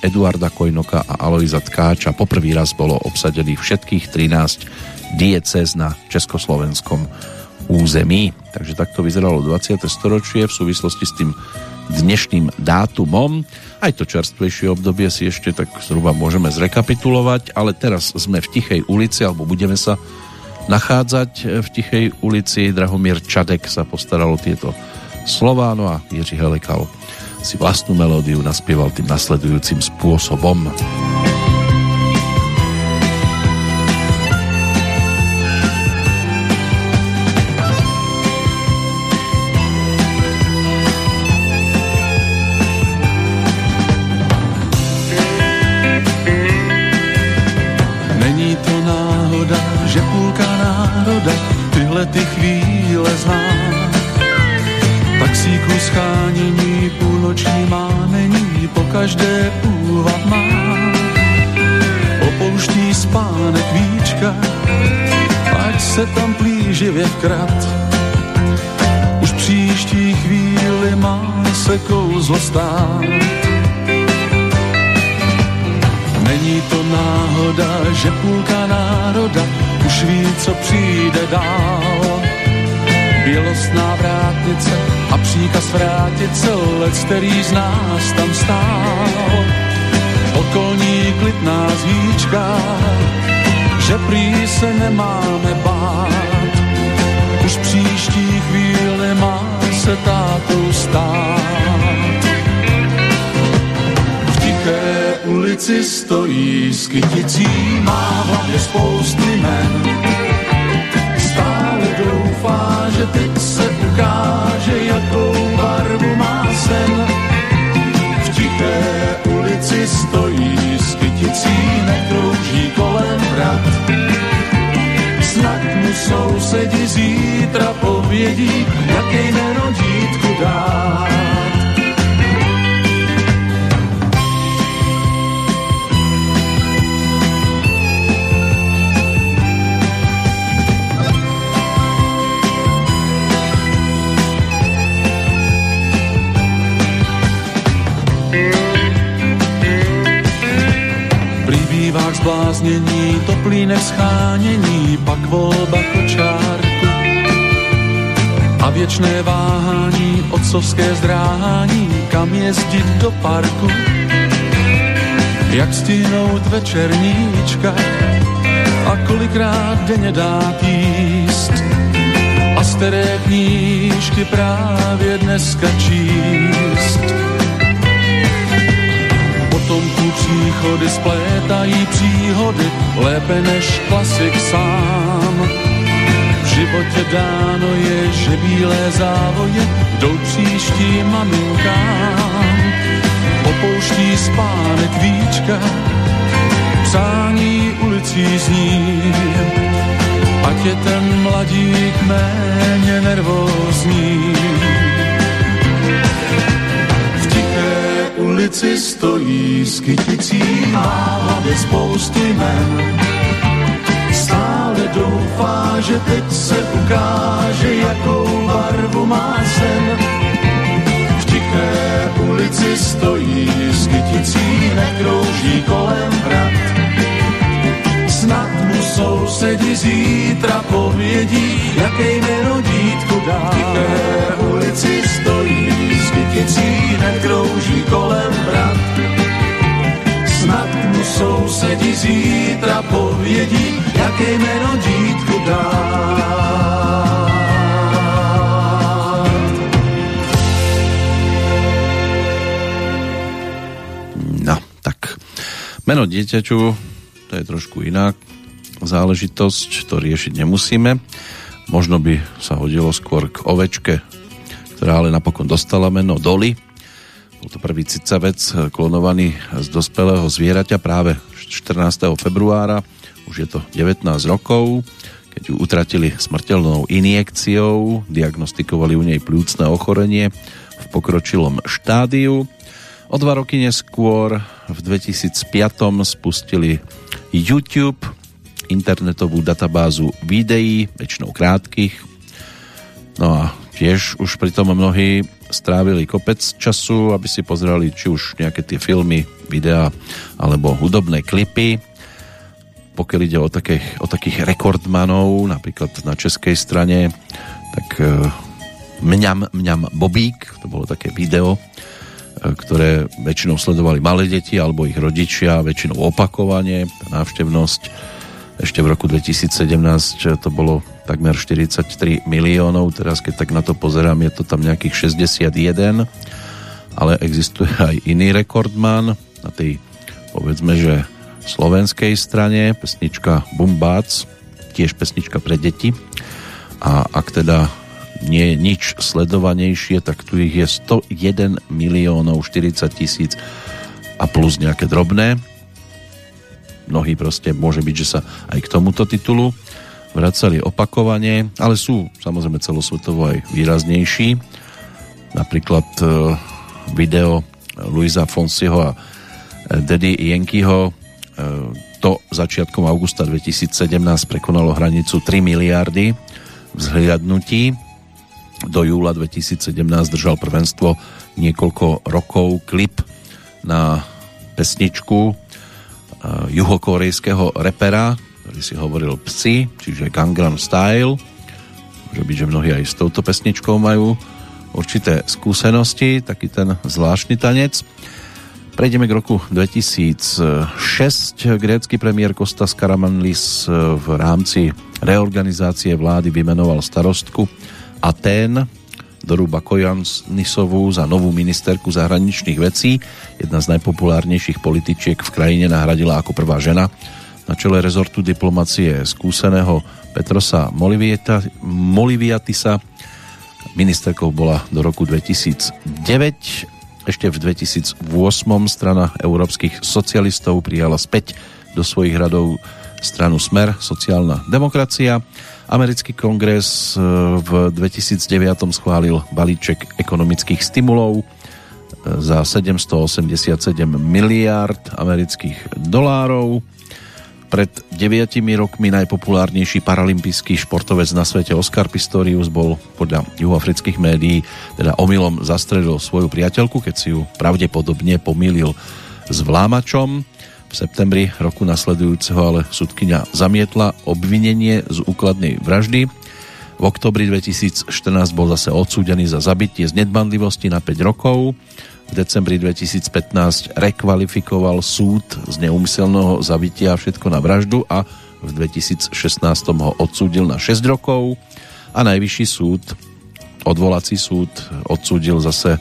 Eduarda Kojnoka a Alojza Tkáča. Poprvý raz bolo obsadených všetkých trinásť diecéz na československom území. Takže takto vyzeralo dvadsiate storočie v súvislosti s tým dnešným dátumom. Aj to čerstvejšie obdobie si ešte tak zhruba môžeme zrekapitulovať, ale teraz sme v tichej ulici, alebo budeme sa nachádzať v tichej ulici. Drahomír Čadek sa postaral o tieto slová, no a Jiří Helekal si vlastnú melódiu naspieval tým nasledujúcim spôsobom. Není to náhoda, že půlka národa tyhle ty chvíle znám. Taxíku schánění půlnoční mánení po každé úvat mám. Opouští spánek víčka, ať se tam plíživě vkrat. Už příští chvíli má se kouzlo stát. Není to náhoda, že půlka národa už ví, co přijde dál. Bělostná vrátnice a příkaz vrátit se, lec, který z nás tam stál. Okolní klid nás hýčká, že prý se nemáme bát. Už příští chvíli má se tátou stát. V tiché ulici stojí s kyticí, má v hlavě spousty men. Stále doufá, že teď se ukáže, jakou barvu má sen. V tiché ulici stojí s kyticí, nekrouží kolem vrat. Snad mu sousedi zítra povědí, jaký nerodítku dát. Bývá zbláznění, toplý nevzchánění, pak volba kočárku. A věčné váhání, otcovské zdráhání, kam jezdit do parku. Jak stínout večerníčka a kolikrát denně dát jíst. A z které knížky právě dneska číst. Potomků příchody splétají příhody lépe než klasik sám. V životě dáno je, že bílé závoje jdou příští maminkám. Opouští spánek víčka, přání ulicí zní, ať je ten mladík méně nervózní. V ulici stojí s kyticí, má v hlavě spousty men. Stále doufá, že teď se ukáže, jakou barvu má sen. V tiché ulici stojí s kyticí, nekrouží kolem vrat. Snad mu sousedi zítra povědí, jaký nerodítku dá. V tiché ulici stojí kyticí, nekrouží kolem vrat. Snad mu sousedi zítra povědí, jaké jméno dítku dát. No, tak meno dieťaťu, to je trošku iná záležitosť, to riešiť nemusíme. Možno by sa hodilo skôr k ovečke, ktorá ale napokon dostala meno Dolly. Bol to prvý cicavec klonovaný z dospelého zvieraťa práve štrnásteho februára. Už je to devätnásť rokov, keď ju utratili smrteľnou injekciou, diagnostikovali u nej pľúcne ochorenie v pokročilom štádiu. O dva roky neskôr, v dvetisícpäť, spustili YouTube, internetovú databázu videí, väčšinou krátkych. No a tiež už pritom mnohí strávili kopec času, aby si pozerali či už nejaké tie filmy, videá alebo hudobné klipy. Pokiaľ ide o takých, o takých rekordmanov, napríklad na českej strane, tak e, Mňam, Mňam Bobík, to bolo také video, e, ktoré väčšinou sledovali malé deti alebo ich rodičia, väčšinou opakovane. Tá návštevnosť ešte v roku dvetisícsedemnásť to bolo takmer štyridsaťtri miliónov, teraz keď tak na to pozerám, je to tam nejakých šesťdesiatjeden, ale existuje aj iný rekordman na tej, povedzme, že slovenskej strane, pesnička Bumbác, tiež pesnička pre deti, a ak teda nie je nič sledovanejšie, tak tu ich je sto jeden miliónov štyridsať tisíc a plus nejaké drobné. Mnohí proste, môže byť, že sa aj k tomuto titulu vracali opakovane, ale sú samozrejme celosvetovo aj výraznejší. Napríklad e, video Luisa Fonsiho a Daddy Yankeeho, e, to začiatkom augusta dvetisícsedemnásť prekonalo hranicu tri miliardy vzhliadnutí. Do júla dvetisícsedemnásť držal prvenstvo niekoľko rokov klip na pesničku juhokorejského repera, ktorý si hovoril Psi, čiže Gangnam Style. Môže byť, že mnohí aj s touto pesničkou majú určité skúsenosti, taký ten zvláštny tanec. Prejdeme k roku dvetisícšesť. Grécky premiér Kostas Karamanlis v rámci reorganizácie vlády vymenoval starostku Atén Doru Bakojanisovú za novú ministerku zahraničných vecí. Jedna z najpopulárnejších političiek v krajine nahradila ako prvá žena na čele rezortu diplomacie skúseného Petrosa Moliviatisa. Ministerkou bola do roku dvetisícdeväť. Ešte v dvetisícosem strana európskych socialistov prijala späť do svojich radov stranu Smer, sociálna demokracia. Americký kongres v dvetisícdeväť schválil balíček ekonomických stimulov za sedemstoosemdesiatsedem miliárd amerických dolárov. Pred deviatimi rokmi najpopulárnejší paralympijský športovec na svete Oscar Pistorius bol podľa juhoafrických médií teda omylom zastrelil svoju priateľku, keď si ju pravdepodobne pomýlil s vlámačom. V septembri roku nasledujúceho ale sudkyňa zamietla obvinenie z úkladnej vraždy. V oktobri dvetisícštrnásť bol zase odsúdený za zabitie z nedbanlivosti na päť rokov. V decembri dvetisícpätnásť rekvalifikoval súd z neúmyselného zabitia všetko na vraždu a v dvetisícšestnásť ho odsúdil na šesť rokov a najvyšší súd, odvolací súd, odsúdil zase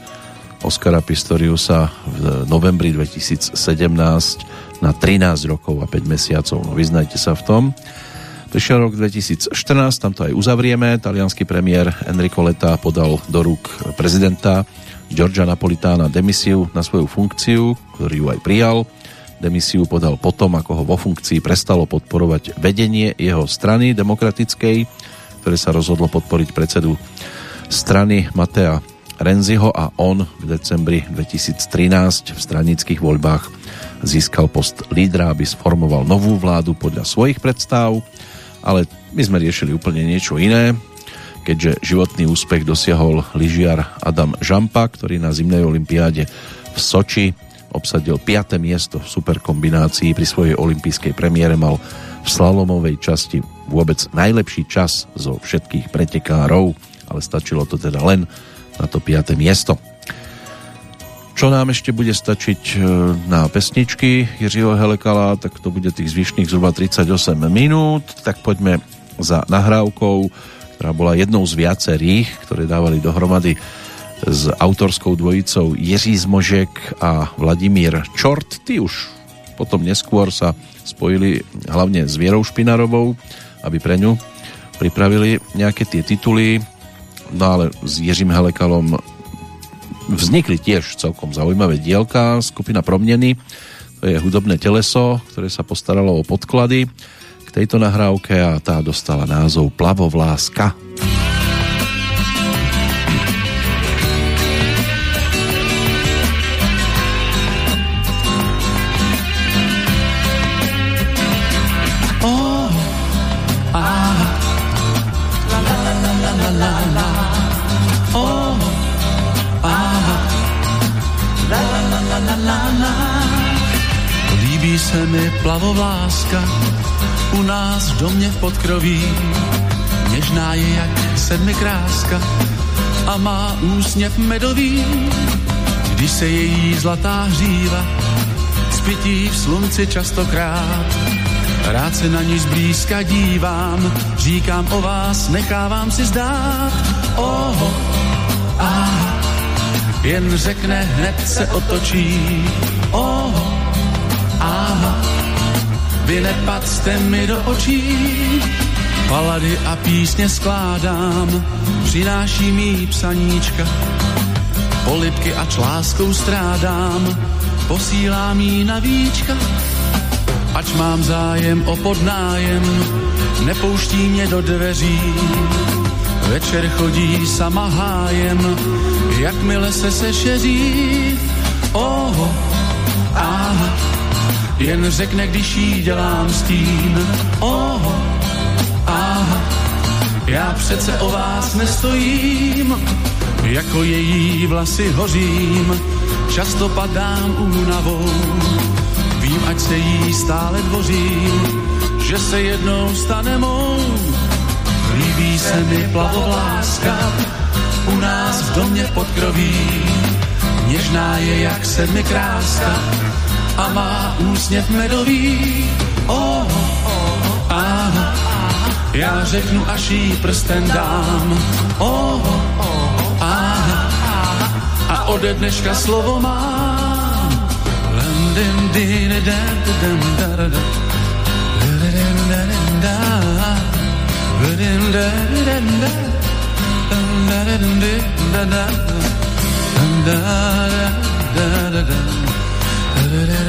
Oskara Pistoriusa v novembri dvetisícsedemnásť na trinásť rokov a päť mesiacov. No, vyznajte sa v tom. Prišiel rok dvetisícštrnásť, tam to aj uzavrieme. Taliansky premiér Enrico Letta podal do rúk prezidenta Giorgia Napolitána demisiu na svoju funkciu, ktorý ju aj prijal. Demisiu podal potom, ako ho vo funkcii prestalo podporovať vedenie jeho strany demokratickej, ktoré sa rozhodlo podporiť predsedu strany Matea Renziho a on v decembri dvetisíctrinásť v stranických voľbách získal post lídra, aby sformoval novú vládu podľa svojich predstav, ale my sme riešili úplne niečo iné, keďže životný úspech dosiahol lyžiar Adam Žampa, ktorý na zimnej olympiáde v Soči obsadil piate miesto v superkombinácii. Pri svojej olympijskej premiére mal v slalomovej časti vôbec najlepší čas zo všetkých pretekárov, ale stačilo to teda len na to piate miesto. Čo nám ešte bude stačiť na pesničky Jiřího Helekala, tak to bude tých zvyšných zhruba tridsaťosem minút. Tak poďme za nahrávkou, ktorá bola jednou z viacerých, ktoré dávali dohromady s autorskou dvojicou Jiří Zmožek a Vladimír Čort. Tí už potom neskôr sa spojili hlavne s Vierou Špinarovou, aby pre ňu pripravili nejaké tie tituly. No ale s Jiřím Helekalom vznikli tiež celkom zaujímavé dielka. Skupina Proměny, to je hudobné teleso, ktoré sa postaralo o podklady k tejto nahrávke a tá dostala názov Plavovláska. Plavovláska u nás v domě v podkroví, něžná je jak sedmikráska a má úsměv medový. Když se její zlatá hříva spytí v slunci častokrát, rád se na ní zblízka dívám, říkám o vás, nechávám si zdát. Oho, a jen řekne, hned se otočí. Oho, a vy nepatřte mi do očí, balady a písně skládám, přináší mi psaníčka, polibky a láskou strádám, posílám jí na víčka. Ač mám zájem o podnájem, nepouští mě do dveří, večer chodí sama hájem, jakmile se sešeří. Oho, aha, jen řekne, když jí dělám stín. Oho, aha, já přece o vás nestojím, jako její vlasy hořím, často padám únavou, vím ať se jí stále dvořím, že se jednou stane mou. Líbí se mi plavovláska, u nás v domě pod kroví. Něžná je jak sedmi kráska a má úsměv medový. Oh, oh, ano, já řeknu, až jí prsten dám. Oh, oh, ano, a ode dneška slovo mám. Lam, dim, di, di, da, dam, da, da, da.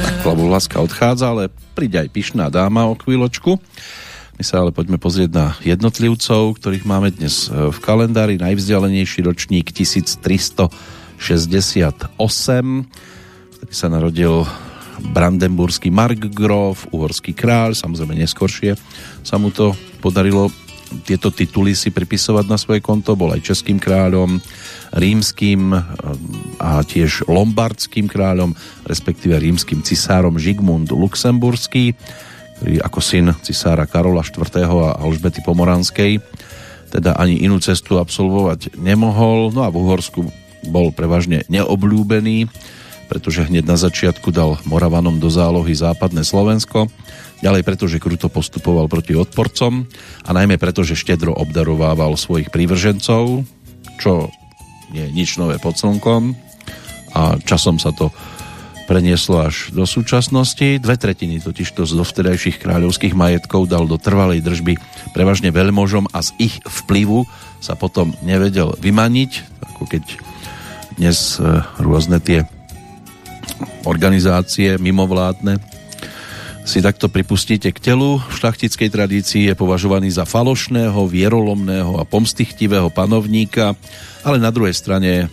Tak plavovláska odchádza, ale príde aj pyšná dáma o chvíľočku. My sa ale poďme pozrieť na jednotlivcov, ktorých máme dnes v kalendári. Najvzdialenejší ročník tisíctristošesťdesiatosem, ktorý sa narodil brandenburský markgróf, uhorský kráľ, samozrejme neskoršie sa mu to podarilo tieto tituly si pripisovať na svoje konto, bol aj českým kráľom, rímským a tiež lombardským kráľom, respektíve rímským cisárom Žigmund Luxemburský, ktorý ako syn cisára Karola štvrtého. a Alžbety Pomoranskej teda ani inú cestu absolvovať nemohol, no a v Uhorsku bol prevažne neobľúbený, pretože hneď na začiatku dal Moravanom do zálohy západné Slovensko, ďalej pretože kruto postupoval proti odporcom a najmä pretože štedro obdarovával svojich prívržencov, čo je nič nové pod slnkom a časom sa to prenieslo až do súčasnosti. Dve tretiny totižto z dovtedajších kráľovských majetkov dal do trvalej držby prevažne veľmožom a z ich vplyvu sa potom nevedel vymaniť, ako keď dnes rôzne tie organizácie mimovládne si takto pripustíte k telu. V šlachtickej tradícii je považovaný za falošného, vierolomného a pomstichtivého panovníka, ale na druhej strane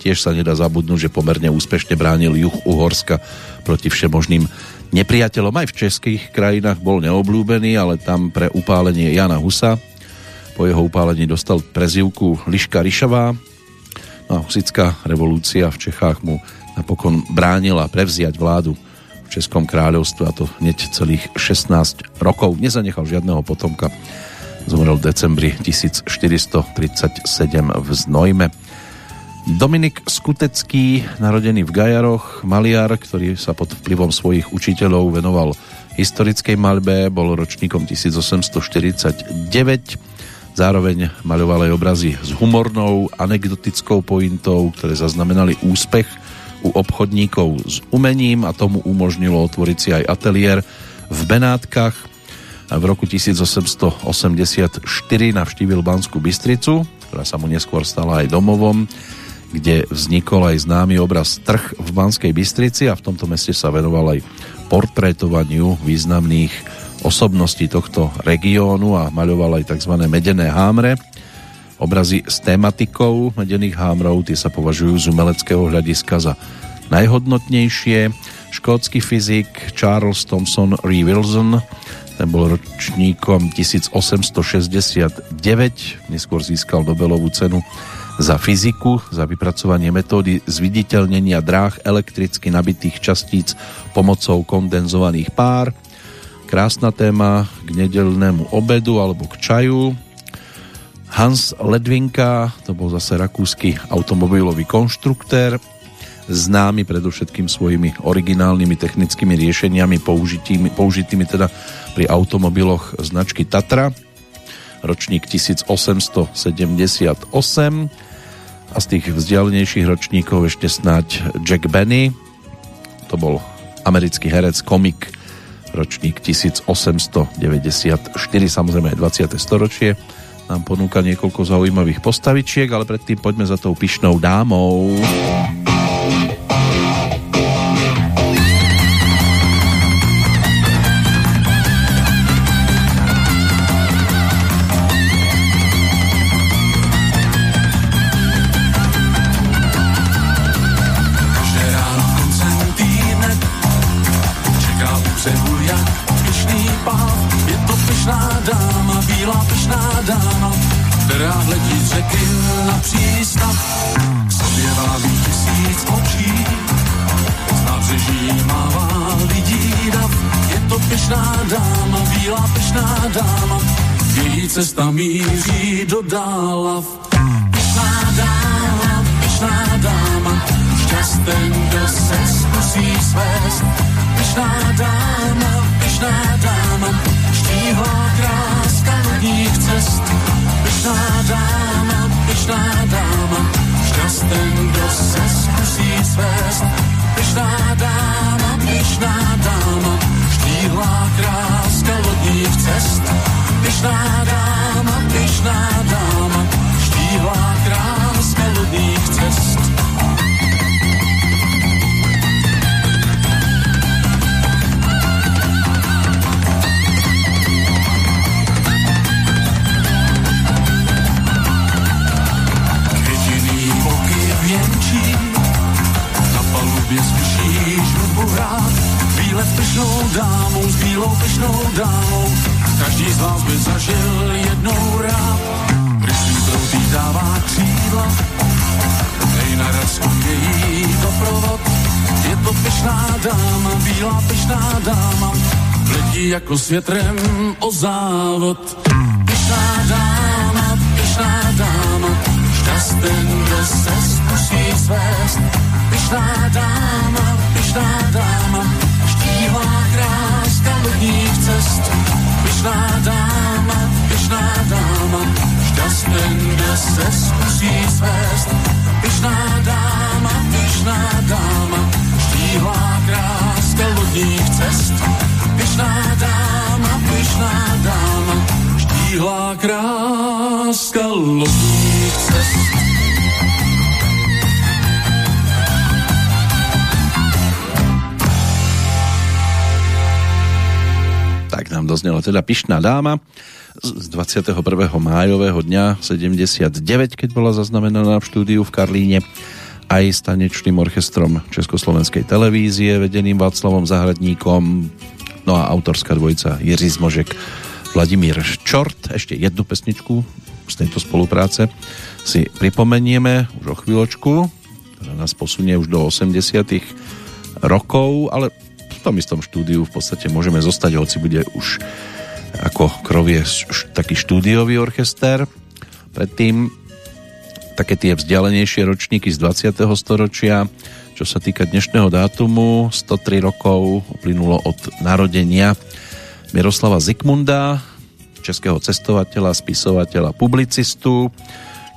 tiež sa nedá zabudnúť, že pomerne úspešne bránil juh Uhorska proti všemožným nepriateľom. Aj v českých krajinách bol neobľúbený, ale tam pre upálenie Jana Husa. Po jeho upálení dostal prezývku Liška Ryšavá. No a husitská revolúcia v Čechách mu napokon bránila prevziať vládu v Českom kráľovstve, a to hneď celých šestnásť rokov. Nezanechal žiadneho potomka. Zomrel v decembri tisícštyristotridsaťsedem v Znojme. Dominik Skutecký, narodený v Gajaroch, maliar, ktorý sa pod vplyvom svojich učiteľov venoval historickej maľbe, bol ročníkom tisícosemstoštyridsaťdeväť. Zároveň maľoval aj obrazy s humornou, anekdotickou pointou, ktoré zaznamenali úspech u obchodníkov s umením a tomu umožnilo otvoriť si aj ateliér v Benátkach. V roku tisícosemstoosemdesiatštyri navštívil Banskú Bystricu, ktorá sa mu neskôr stala aj domovom, kde vznikol aj známy obraz Trh v Banskej Bystrici a v tomto meste sa venoval aj portrétovaniu významných osobností tohto regiónu a maľoval aj tzv. Medené hámre. Obrazy s tématikou medených hámrov, tie sa považujú z umeleckého hľadiska za najhodnotnejšie. Škótsky fyzik Charles Thomson Ree Wilson, ten bol ročníkom tisícosemstošesťdesiatdeväť, neskôr získal Nobelovú cenu za fyziku, za vypracovanie metódy zviditeľnenia dráh elektricky nabitých častíc pomocou kondenzovaných pár. Krásna téma k nedeľnému obedu alebo k čaju. Hans Ledvinka, to bol zase rakúsky automobilový konštruktér, známy predovšetkým svojimi originálnymi technickými riešeniami použitými, použitými teda pri automobiloch značky Tatra, ročník tisícosemstosedemdesiatosem. A z tých vzdialenejších ročníkov ešte snáď Jack Benny, to bol americký herec, komik, ročník tisícosemstodeväťdesiatštyri, samozrejme aj dvadsiate storočie. Nám ponúka niekoľko zaujímavých postavičiek, ale predtým poďme za tou pyšnou dámou. Tisíc očí, z nábřeží mává lidí dav. pyšná dáma, bílá pyšná dáma, její cesta míří do dála. Pyšná dáma, pyšná dáma, šťasten, kdo se zkusí svést. Pyšná dáma, pyšná dáma, štíhlá kráska nudních cest. Pyšná dáma, pyšná dáma, šťasten, kdo se zkusí svést. Pyšná dáma, pyšná dáma, štíhlá kráska lodních cest. Pyšná dáma, pyšná dáma, štíhlá kráska lodních cest. Jediný pokyv jenčí, na palubě slyšíš hudbu hrát. Výlet pyšnou dámou, s bílou pyšnou dámou, každý z vás by zažil jednou rád. Rychlý proutý dává křídla, dej na Radsku její doprovod. Je to pyšná dáma, bílá pyšná dáma, letí jako s větrem o závod. Pyšná dáma, pyšná dáma, šťasten, kdo se zkusí svést. Pyšná dáma, pyšná dáma, štíhlá kráska lodních cest. Pyšná dáma, pyšná dáma, šťasten, kdo se zkusí svést. Pyšná dáma, pyšná dáma, štíhlá kráska lodních cest. Pyšná dáma, pyšná dáma, štíhlá kráska lodních cest. Tak nám doznela teda pyšná dáma z dvadsiateho prvého májového dňa sedemdesiatdeväť, keď bola zaznamenaná v štúdiu v Karlíne aj s tanečným orchestrom Československej televízie vedeným Václavom Zahradníkom. No a autorská dvojica Jiří Zmožek, Vladimír Čort. Ešte jednu pesničku z tejto spolupráce si pripomenieme už o chvíľočku, ktorá nás posunie už do osemdesiatych rokov, ale v tom istom štúdiu v podstate môžeme zostať, hoci bude už ako krovie taký štúdiový orchester. Predtým také tie vzdialenejšie ročníky z dvadsiateho storočia, čo sa týka dnešného dátumu, sto tri rokov uplynulo od narodenia Miroslava Zikmunda, českého cestovateľa, spisovateľa, publicistu,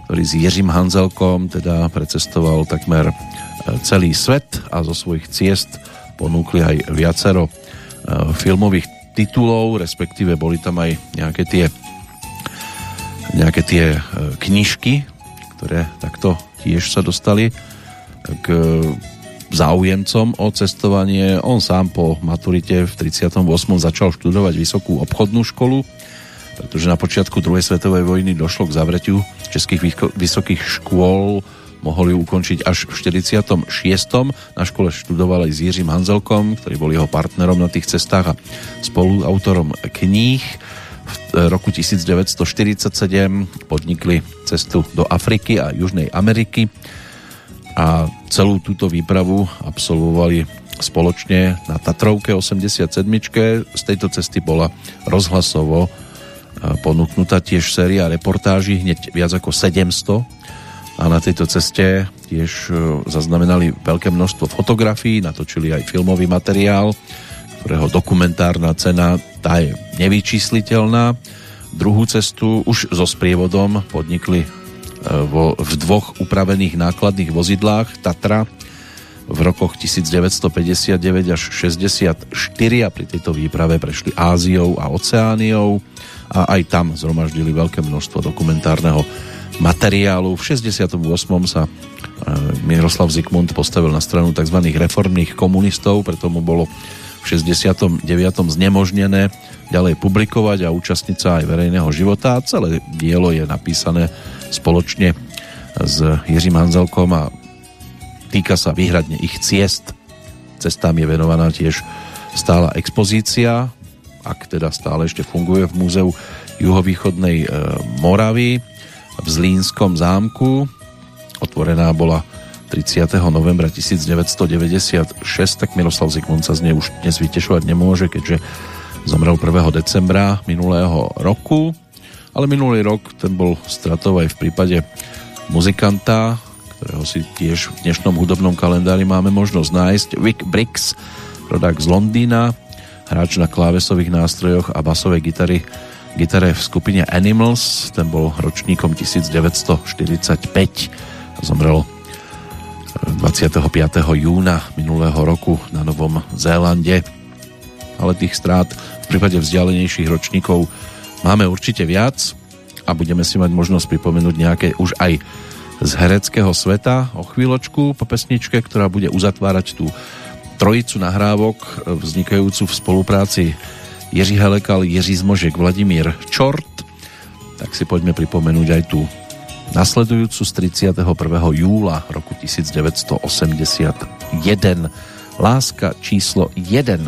ktorý s Jiřím Hanzelkom teda precestoval takmer celý svet a zo svojich ciest ponúkli aj viacero filmových titulov, respektíve boli tam aj nejaké tie nejaké tie knižky, ktoré takto tiež sa dostali k záujemcom o cestovanie. On sám po maturite v tridsiatom ôsmom začal študovať vysokú obchodnú školu, pretože na počiatku druhej svetovej vojny došlo k zavretiu českých vysokých škôl. Mohol ju ukončiť až v štyridsiatom šiestom Na škole študoval aj s Jiřím Hanzelkom, ktorý bol jeho partnerom na tých cestách a spoluautorom kníh. V roku devätnásťstoštyridsaťsedem podnikli cestu do Afriky a Južnej Ameriky a celú túto výpravu absolvovali spoločne na Tatrovke osemdesiatsedmičke. Z tejto cesty bola rozhlasovo ponúknutá tiež séria reportáží, hneď viac ako sedemsto. A na tejto ceste tiež zaznamenali veľké množstvo fotografií, natočili aj filmový materiál, ktorého dokumentárna cena, tá je nevyčísliteľná. Druhú cestu už so sprievodom podnikli vo, v dvoch upravených nákladných vozidlách Tatra v rokoch devätnásťstopäťdesiatdeväť až šesťdesiatštyri a pri tejto výprave prešli Áziou a Oceániou a aj tam zhromaždili veľké množstvo dokumentárneho materiálu. V šesťdesiatom ôsmom sa Miroslav Zikmund postavil na stranu tzv. Reformných komunistov, preto mu bolo v šesťdesiatom deviatom znemožnené ďalej publikovať a účastniť sa aj verejného života. Celé dielo je napísané spoločne s Jiřím Hanzelkom a týka sa výhradne ich ciest. Cestám je venovaná tiež stála expozícia, ak teda stále ešte funguje, v múzeu juhovýchodnej Moravy v Zlínskom zámku. Otvorená bola tridsiateho novembra devätnásťstodeväťdesiatšesť, tak Miroslav Zikmund sa z nej už dnes vytešovať nemôže, keďže v Zomrel prvého decembra minulého roku, ale minulý rok ten bol stratov aj v prípade muzikanta, ktorého si tiež v dnešnom hudobnom kalendári máme možnosť nájsť. Vic Briggs, rodák z Londýna, hráč na klávesových nástrojoch a basovej gitary, gitare v skupine Animals, ten bol ročníkom devätnásťstoštyridsaťpäť, zomrel dvadsiateho piateho júna minulého roku na Novom Zélande. Ale tých strát v prípade vzdialenejších ročníkov máme určite viac a budeme si mať možnosť pripomenúť nejaké už aj z hereckého sveta o chvíľočku po pesničke, ktorá bude uzatvárať tú trojicu nahrávok vznikajúcu v spolupráci Jiří Helekal, Jiří Zmožek, Vladimír Čort. Tak si poďme pripomenúť aj tú nasledujúcu z tridsiateho prvého júla roku devätnásťstoosemdesiatjeden, Láska číslo jeden.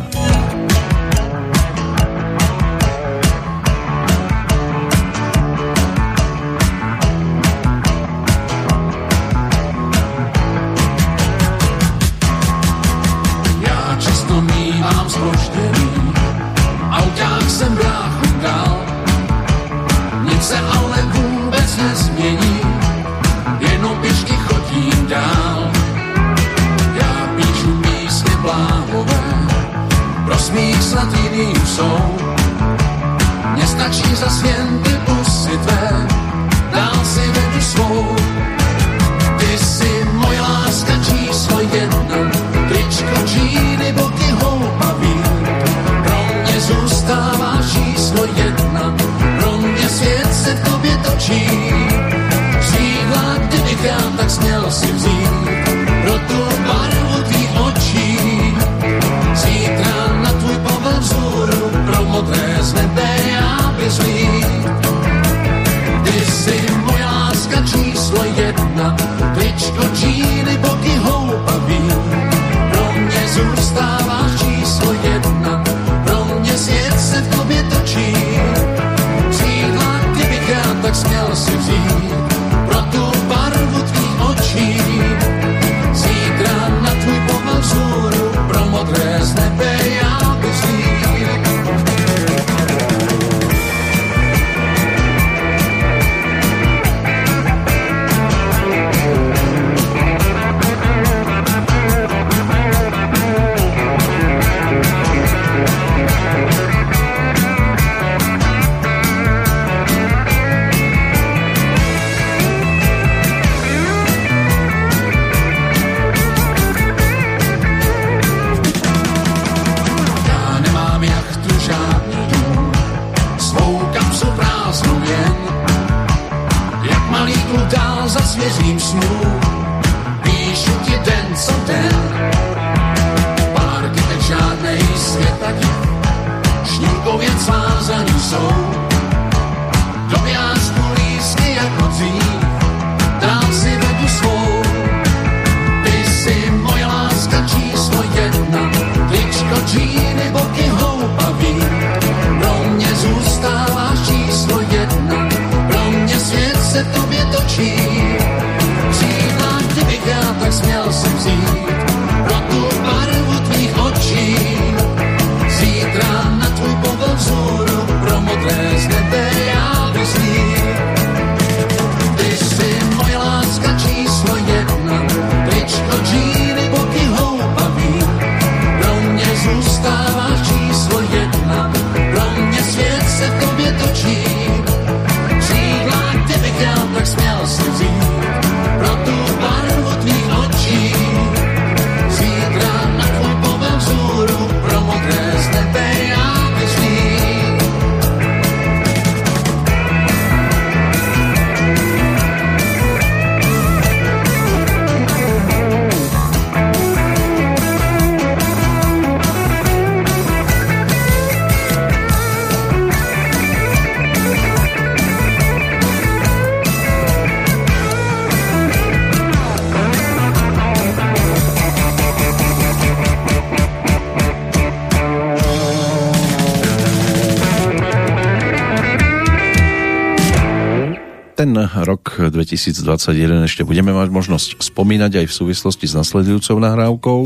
Rok dvetisícdvadsaťjeden ešte budeme mať možnosť spomínať aj v súvislosti s nasledujúcou nahrávkou,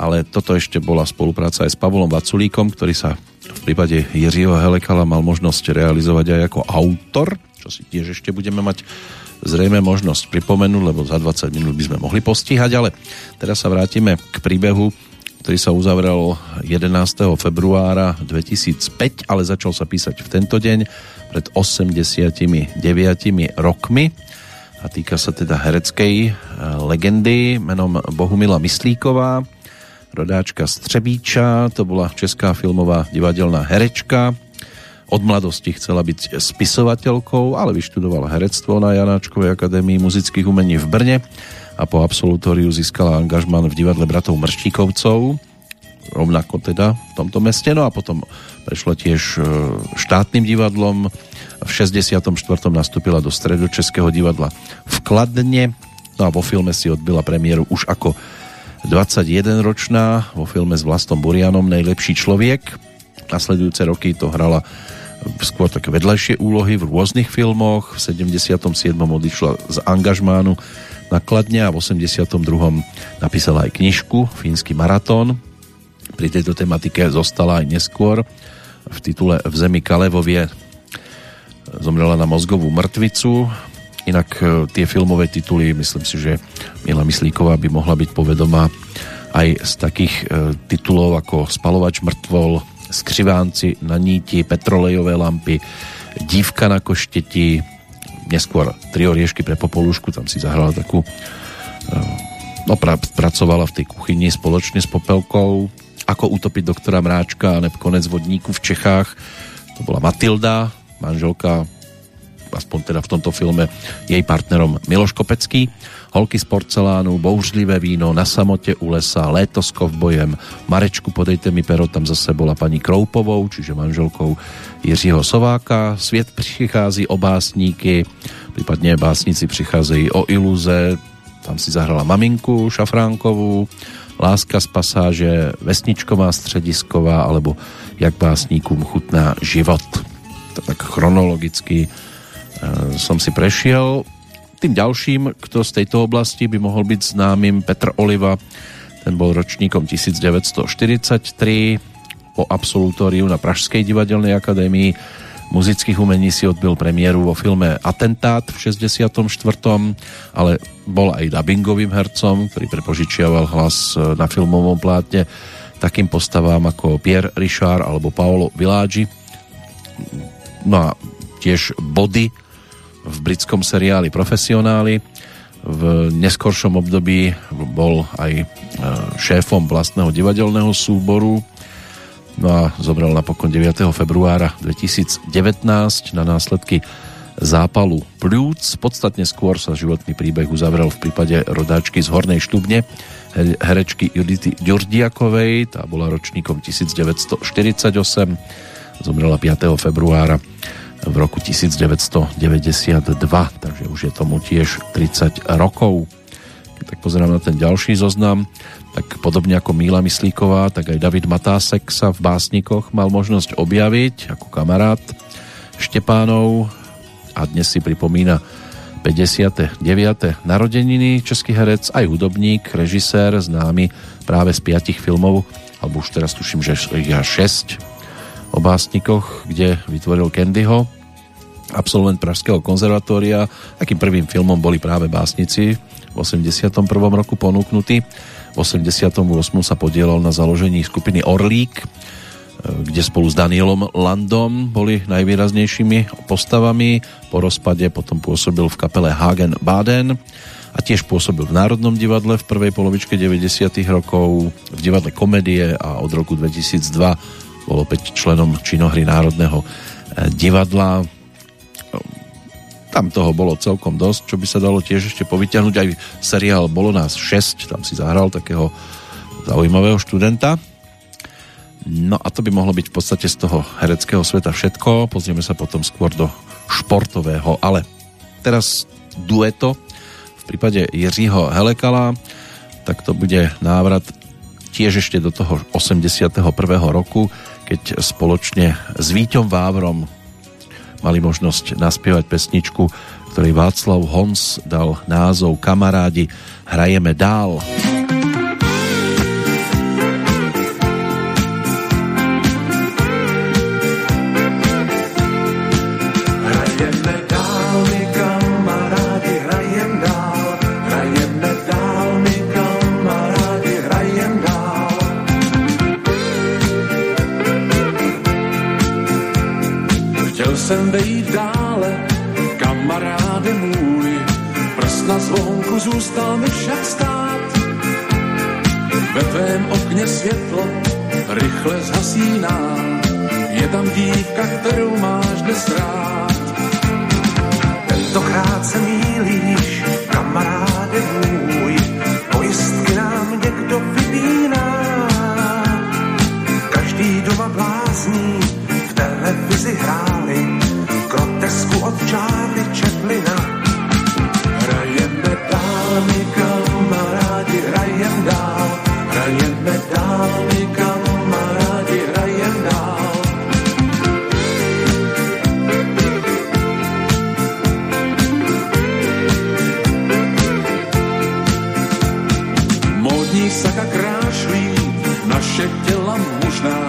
ale toto ešte bola spolupráca aj s Pavlom Vaculíkom, ktorý sa v V prípade Jiřího Helekala mal možnosť realizovať aj ako autor, čo si tiež ešte budeme mať zrejme možnosť pripomenúť, lebo za dvadsať minút by sme mohli postihať, ale teraz sa vrátime k príbehu, ktorý sa uzavrel jedenásteho februára dvetisícpäť, ale začal sa písať v tento deň pred osemdesiatdeväť rokmi a týka sa teda hereckej legendy menom Bohumila Myslíková, rodáčka z Třebíča. To bola česká filmová divadelná herečka. Od mladosti chcela byť spisovateľkou, ale vyštudovala herectvo na Janáčkovej akadémii muzických umení v Brne a po absolutóriu získala angažman v divadle bratov Mrštíkovcov, rovnako teda v tomto meste. No a potom prešla tiež štátnym divadlom. V šesťdesiatom štvrtom nastúpila do Stredočeského divadla v Kladne. No a vo filme si odbyla premiéru už ako dvadsaťjedenročná vo filme s Vlastom Burianom Nejlepší človek. Nasledujúce roky to hrala skôr také vedľajšie úlohy v rôznych filmoch. V sedemdesiatom siedmom odišla z angažmánu na Kladne a v osemdesiatom druhom napísala aj knižku Fínsky maratón. Pri tejto tematike zostala aj neskôr v titule V zemi Kalevovie. Zomrela na mozgovú mŕtvicu. Inak tie filmové tituly, myslím si, že Mila Myslíková by mohla byť povedomá aj z takých titulov ako Spalovač mŕtvol, Skřivánci na níti, Petrolejové lampy, Dívka na košteti, neskôr Trio riešky pre Popolušku, tam si zahrala takú, no pra, pracovala v tej kuchyni spoločne s Popelkou, Ako utopiť doktora Mráčka a Konec vodníku v Čechách. To bola Matilda, manželka, aspoň teda v tomto filme, jej partnerom Miloš Kopecký. Holky z porcelánu, Bouřlivé víno, Na samotě u lesa, Léto s kovbojem, Marečku podejte mi pero, tam zase bola pani Kroupovou, čiže manželkou Jiřího Sováka. Svět přichází o básníky, prípadne básnici přicházejí o iluze, tam si zahrala maminku Šafránkovú, Láska z pasáže, Vesničková, Středisková, alebo Jak básníkům chutná život. To tak chronologicky som si prešiel. Tým ďalším, kto z tejto oblasti by mohol byť známym, Petr Oliva, ten bol ročníkom devätnásťštyridsaťtri. Po absolutóriu na Pražskej divadelnej akadémii muzických umení si odbil premiéru vo filme Atentát v šesťdesiatom štvrtom ale bol aj dabingovým hercom, ktorý prepožičiaval hlas na filmovom plátne takým postavám ako Pierre Richard alebo Paolo Villaggio. No a tiež body v britskom seriáli Profesionáli. V neskoršom období bol aj šéfom vlastného divadelného súboru. No a zomrel napokon deviateho februára dvetisícdevätnásť na následky zápalu pľúc. Podstatne skôr sa životný príbeh uzavrel v prípade rodáčky z Hornej Štubne, herečky Judity Ďurdiakovej, tá bola ročníkom devätnásťštyridsaťosem, zomrela piateho februára v roku devätnásťdeväťdesiatdva, takže už je tomu tiež tridsať rokov. Keď tak pozerám na ten ďalší zoznam, tak podobne ako Míla Myslíková, tak aj David Matásek sa v Básnikoch mal možnosť objaviť ako kamarát Štepánov a dnes si pripomína päťdesiate deviate narodeniny. Český herec, aj hudobník, režisér, známy práve z piatich filmov, alebo už teraz tuším, že ja šesť o básnikoch, kde vytvoril Candyho. Absolvent Pražského konzervatória. Takým prvým filmom boli práve Básnici v osemdesiatom prvom roku ponúknutí. V osemdesiatom ôsmom sa podielal na založení skupiny Orlík, kde spolu s Danielom Landom boli najvýraznejšími postavami. Po rozpade potom pôsobil v kapele Hagen Baden a tiež pôsobil v Národnom divadle v prvej polovičke deväťdesiatych rokov, v divadle Komedie a od roku dvetisícdva bol opäť členom činohry Národného divadla. Tam toho bolo celkom dosť, čo by sa dalo tiež ešte povyťahnuť. Aj seriál Bolo nás šesť, tam si zahral takého zaujímavého študenta. No a to by mohlo byť v podstate z toho hereckého sveta všetko. Pozrieme sa potom skôr do športového, ale teraz dueto v prípade Jiřího Helekala, tak to bude návrat tiež ešte do toho osemdesiateho prvého roku, keď spoločne s Víťom Vávrom mali možnosť naspievať pesničku, ktorej Václav Honz dal názov Kamarádi, hrajeme dál. sendej dále, kamaráde můj, prst na zvonku zůstal mi však stát. Ve tvém okně světlo rychle zhasíná, je tam dívka, kterou máš dnes rád. Tentokrát se mýlíš, kamaráde můj, pojistky nám někdo vybíná. Každý doma blázní, v televizi hráli, grotesku od Charlie Chaplina. Hrajeme dál, my kamarádi, hrajem dál, hrajeme dál, my kamarádi, hrajem dál. Módní saka krášlí naše těla mužná,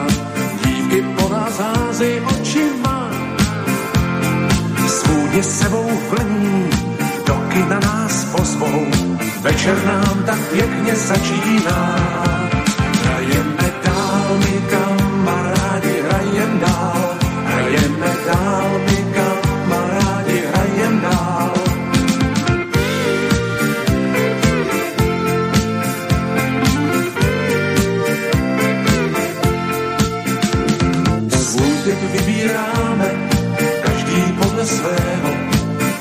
dívky po nás házejí očima. Svůdně sebou vlní, do kina nás pozvou, večer nám tak pěkně začíná. Hrajeme dál, my kamarádi, hrajem dál, hrajeme dál, my kamarádi, hrajem dál. Svůdek vybíráme, podle svého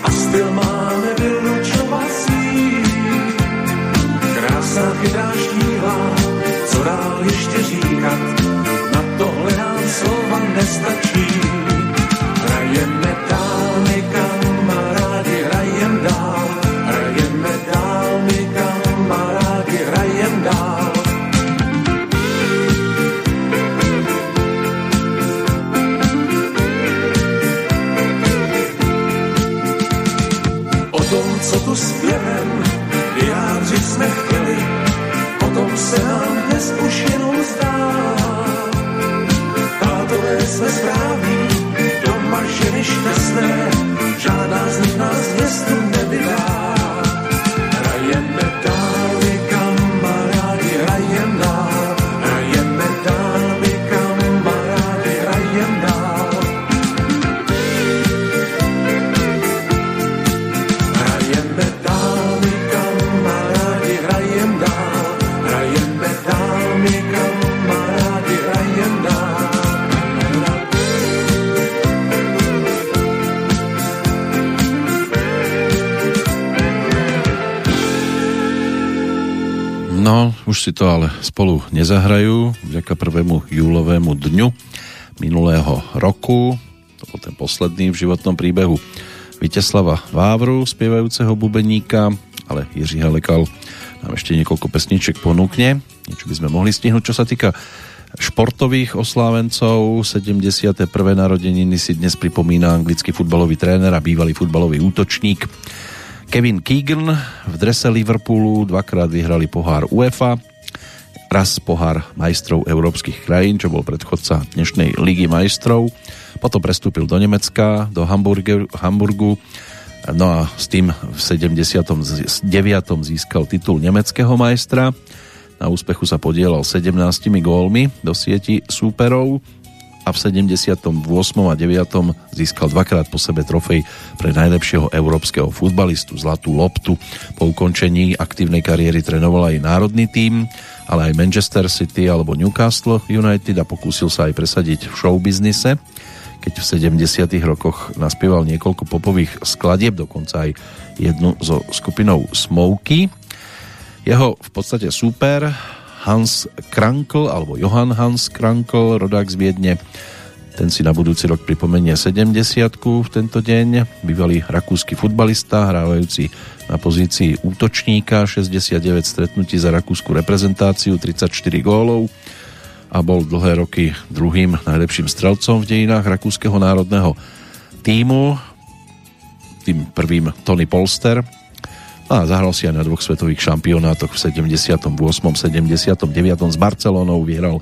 a styl máme vylučovací. Krásná chytrá štíhlá, co dál ještě říkat, na tohle nám slova nestačí. Hrajeme dál, my kamarádi, hrajem dál, hrajeme dál, my kamarádi, hrajem dál. Co tu zpěvem vyjádřit jsme chtěli, potom se nám dnes už jenom zdá. Tátové jsme správní, doma ženy šťastné, žádná z nich nás městu nevydá. Hrajeme dál, my kamarádi, hrajem dál, hrajeme dál, my kamarádi, hrajem dál. No, už si to ale spolu nezahrajú vďaka prvému júlovému dňu minulého roku. To bol ten posledný v životnom príbehu Víteslava Vávru, spievajúceho bubeníka, ale Jiří Helekal nám ešte niekoľko pesniček ponúkne. Niečo by sme mohli stihnúť. Čo sa týka športových oslávencov, sedemdesiate prvé narodeniny si dnes pripomína anglický futbalový tréner a bývalý futbalový útočník Kevin Keegan. V drese Liverpoolu dvakrát vyhrali pohár UEFA, raz pohár majstrov európskych krajín, čo bol predchodca dnešnej Ligy majstrov. Potom prestúpil do Nemecka, do Hamburgu, Hamburgu. No a s tým v sedemdesiatom deviatom získal titul nemeckého majstra. Na úspechu sa podielal sedemnástimi gólmi do sieti súperov a v sedemdesiatom ôsmom a deviatom získal dvakrát po sebe trofej pre najlepšieho európskeho futbalistu, Zlatú loptu. Po ukončení aktívnej kariéry trénoval aj národný tím, ale aj Manchester City alebo Newcastle United a pokúsil sa aj presadiť v showbiznise, keď v sedemdesiatych rokoch naspieval niekoľko popových skladieb, dokonca aj jednu so skupinou Smokey. Jeho v podstate super Hans Krankl, alebo Johann Hans Krankl, rodák z Viedne. Ten si na budúci rok pripomenie sedemdesiatku v tento deň. Bývalý rakúsky futbalista, hrávajúci na pozícii útočníka, šesťdesiatdeväť stretnutí za rakúsku reprezentáciu, tridsaťštyri gólov a bol dlhé roky druhým najlepším strelcom v dejinách rakúskeho národného tímu. Tým prvým Tony Polster. A zahral si aj na dvoch svetových šampionátoch v sedemdesiatom ôsmom sedemdesiatom deviatom s Barcelonou, vyhral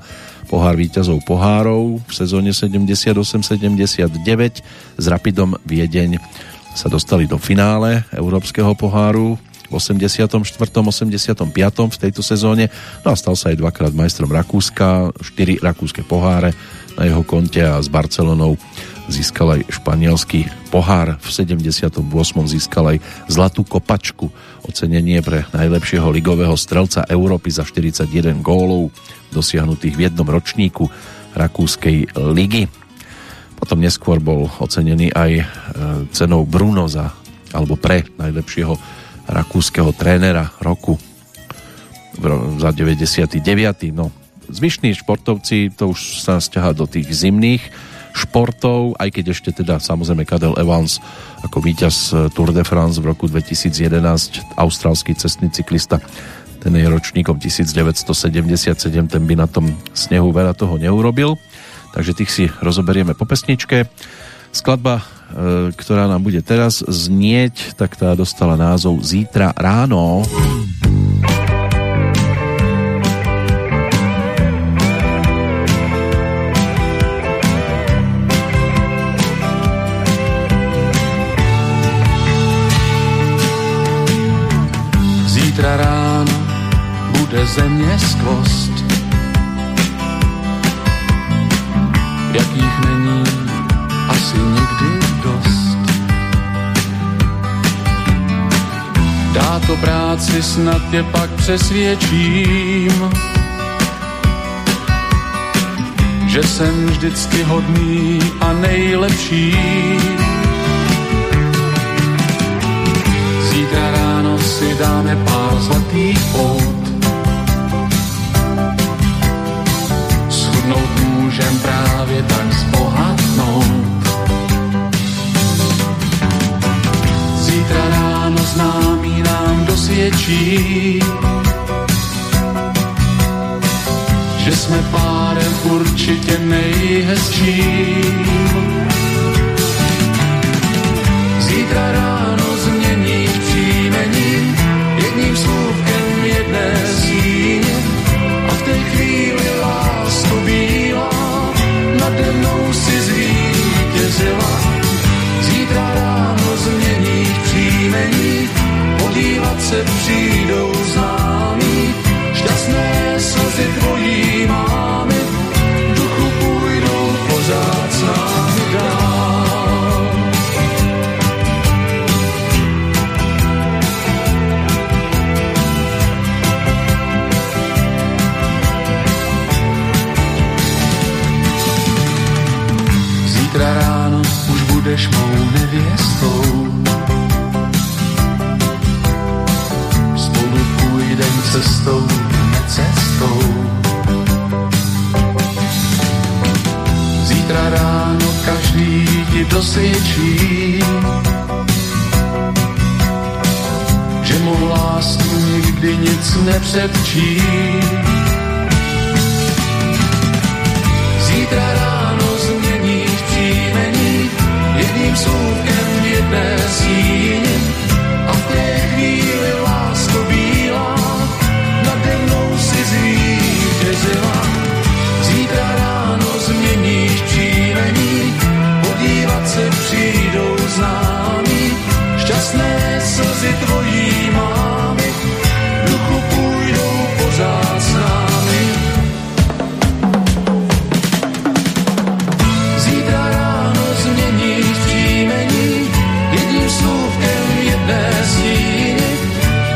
pohár víťazov pohárov v sezóne sedemdesiatosem sedemdesiatdeväť. S Rapidom Viedeň sa dostali do finále Európskeho poháru v osemdesiatom štvrtom osemdesiatom piatom v tejto sezóne. No a stal sa aj dvakrát majstrom Rakúska, štyri rakúske poháre na jeho konte a s Barcelonou získal aj španielský pohár, v sedemdesiatom ôsmom získal aj zlatú kopačku, ocenenie pre najlepšieho ligového strelca Európy za štyridsaťjeden gólov dosiahnutých v jednom ročníku rakúskej ligy. Potom neskôr bol ocenený aj cenou Bruno za, alebo pre najlepšieho rakúskeho trénera roku za deväťdesiaty deviaty. No, zvyšní športovci, to už sa sťahá do tých zimných športov, aj keď ešte teda samozrejme Cadel Evans ako víťaz Tour de France v roku dvetisíc jedenásť, austrálsky cestný cyklista, ten je ročníkom devätnásť sedemdesiatsedem, ten by na tom snehu veľa toho neurobil, takže tých si rozoberieme po pesničke. Skladba, ktorá nám bude teraz znieť, tak tá dostala názov Zítra ráno. Zítra ráno bude země skvost, jakých není asi nikdy dost. Dá to práci, snad tě pak přesvědčím, že jsem vždycky hodný a nejlepší. Zítra ráno si dáme pár zlatých pout, schudnout můžem právě tak zbohatnout. Zítra ráno známí nám dosvědčí, že jsme párem určitě nejhezčím. Zítra ráno změní příjmení jedním slůvkem jedné síně a v té chvíli lásko bílá nade mnou si zvítězila. Zítra ráno změní příjmení, podívat se přijdou známí, šťastné slzy tvojí mámy v duchu půjdou pořád s námi dál. Zítra ráno už budeš mou nevěstou, spolu půjdem cestou, necestou. Zítra ráno každý ti dosvědčí, že mou lásku nikdy nic nepředčí. Zítra ráno změníš příjmení jedním slůvkem jedné síně a v té chvíli lásko bílá nade mnou si zvítězila. Zítra ráno změníš příjmení, podívat se přijdou známí, šťastné slzy tvojí mámy v duchu půjdou pořád s námi.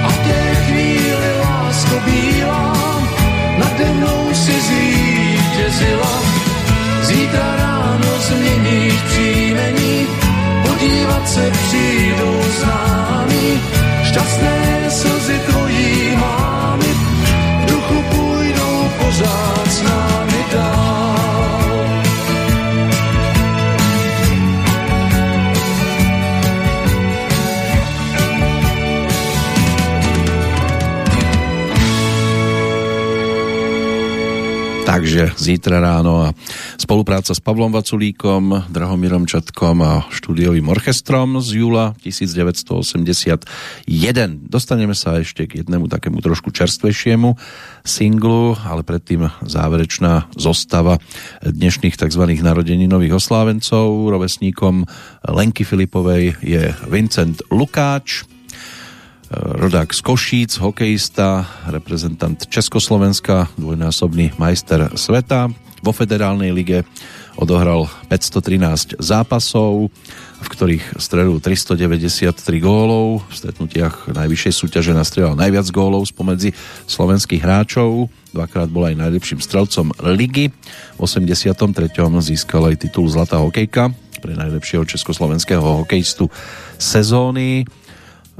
A v té chvíli lásko bílá nade mnou si zvítězila. Zítra ráno změníš příjmení, podívat se přijdou známí, šťastné slzy tvojí mámy v duchu půjdou pořád s námi dál. Takže zítra ráno a spolupráca s Pavlom Vaculíkom, Drahomírom Čatkom a štúdiovým orchestrom z júla devätnásť osemdesiatjeden. Dostaneme sa ešte k jednému takému trošku čerstvejšiemu singlu, ale predtým záverečná zostava dnešných tzv. Narodeninových oslávencov. Rovesníkom Lenky Filipovej je Vincent Lukáč, rodák z Košíc, hokejista, reprezentant Československa, dvojnásobný majster sveta v Vo federálnej lige odohral päťstotrinásť zápasov, v ktorých strelil tristodeväťdesiattri gólov. V stretnutiach najvyššej súťaže nastrelal najviac gólov spomedzi slovenských hráčov. Dvakrát bol aj najlepším strelcom ligy. V osemdesiattri získal aj titul Zlatá hokejka pre najlepšieho československého hokejistu sezóny.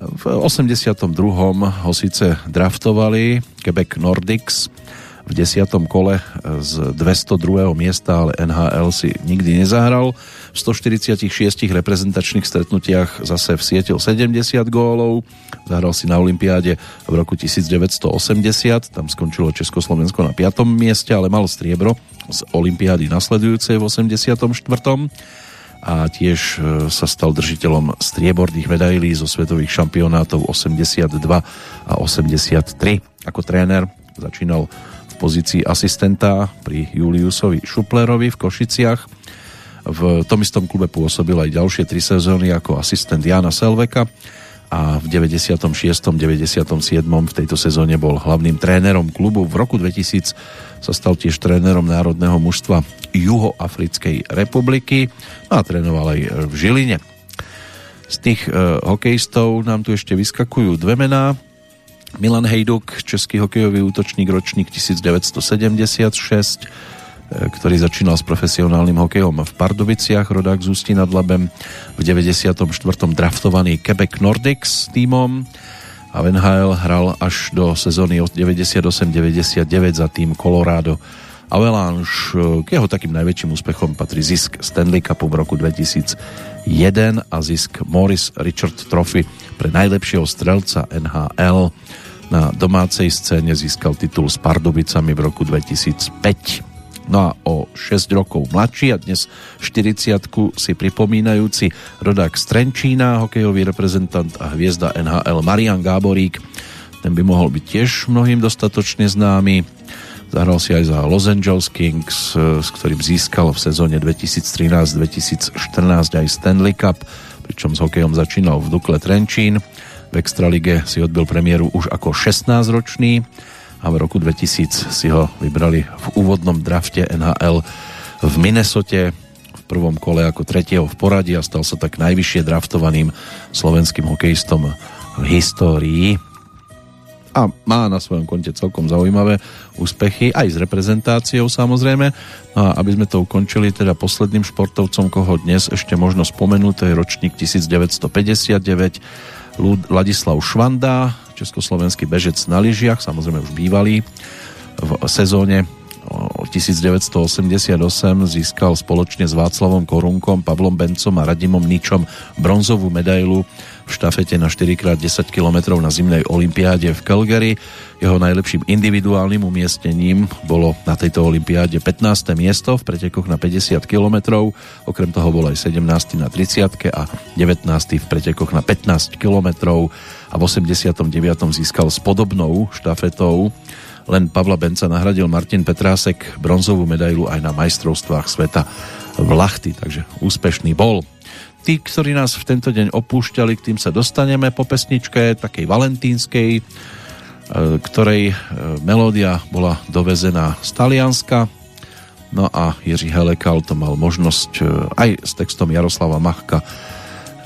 V osemdesiatom druhom ho síce draftovali Quebec Nordics v desiatom kole z dvestodruhého miesta, ale en há el si nikdy nezahral. V stoštyridsiatich šiestich reprezentačných stretnutiach zase vsietil sedemdesiat gólov. Zahral si na olympiáde v roku devätnásťstoosemdesiat, tam skončilo Československo na piatom mieste, ale mal striebro z olympiády nasledujúcej v osemdesiatom štvrtom a tiež sa stal držiteľom strieborných medailí zo svetových šampionátov osemdesiatdva a osemdesiattri. Ako tréner začínal v pozícii asistenta pri Juliusovi Šuplerovi v Košiciach. V tom istom klube pôsobil aj ďalšie tri sezóny ako asistent Jana Selveka a v deväťdesiatom šiestom deväťdesiatom siedmom v tejto sezóne bol hlavným trénerom klubu. V roku dvetisíc sa stal tiež trénerom národného mužstva Juhoafrickej republiky a trénoval aj v Žiline. Z tých e, hokejistov nám tu ešte vyskakujú dve mená. Milan Hejduk, český hokejový útočník, ročník devätnásťstosedemdesiatšesť, ktorý začínal s profesionálnym hokejom v Pardubiciach, rodák z Ústí nad Labem, v deväťdesiatom štvrtom draftovaný Quebec Nordics tímom a v en há el hral až do sezóny deväťdesiatosem deväťdesiatdeväť za tým Colorado Avalanche. K jeho takým najväčším úspechom patrí zisk Stanley Cupu v roku dvetisícjeden a zisk Morris Richard Trophy pre najlepšieho strelca en há el. Na domácej scéne získal titul s Pardubicami v roku dvetisícpäť. No a o šesť rokov mladší a dnes štyridsiatku si pripomínajúci rodák z Trenčína, hokejový reprezentant a hviezda en há el Marián Gáborík. Ten by mohol byť tiež mnohým dostatočne známy. Zahral si aj za Los Angeles Kings, s ktorým získal v sezóne dvetisíctrinásť dvetisícštrnásť aj Stanley Cup, pričom s hokejom začínal v Dukle Trenčín. V extralige si odbil premiéru už ako šestnásťročný a v roku dvetisíc si ho vybrali v úvodnom drafte en há el v Minnesote v prvom kole ako tretieho v poradí a stal sa tak najvyššie draftovaným slovenským hokejistom v histórii. A má na svojom konte celkom zaujímavé úspechy, aj s reprezentáciou samozrejme. A aby sme to ukončili teda posledným športovcom, koho dnes ešte možno spomenúť, to je ročník devätnásťstopäťdesiatdeväť, Ladislav Švanda, československý bežec na lyžiach, samozrejme už bývalý. V sezóne devätnásťstoosemdesiatosem získal spoločne s Václavom Korunkom, Pavlom Bencom a Radimom Ničom bronzovú medailu v štafete na štyri krát desať kilometrov na zimnej olympiáde v Calgary. Jeho najlepším individuálnym umiestnením bolo na tejto olympiáde pätnáste miesto v pretekoch na päťdesiat kilometrov, okrem toho bol aj sedemnásty na tridsiatke a devätnásty v pretekoch na pätnásť kilometrov a v osemdesiatom deviatom získal s podobnou štafetou. Len Pavla Benca nahradil Martin Petrásek bronzovú medailu aj na majstrovstvách sveta v Lahti, takže úspešný bol. Tí, ktorí nás v tento deň opúšťali, k tým sa dostaneme po pesničke, takej valentínskej, ktorej melódia bola dovezená z Talianska. No a Jiří Helekal to mal možnosť aj s textom Jaroslava Machka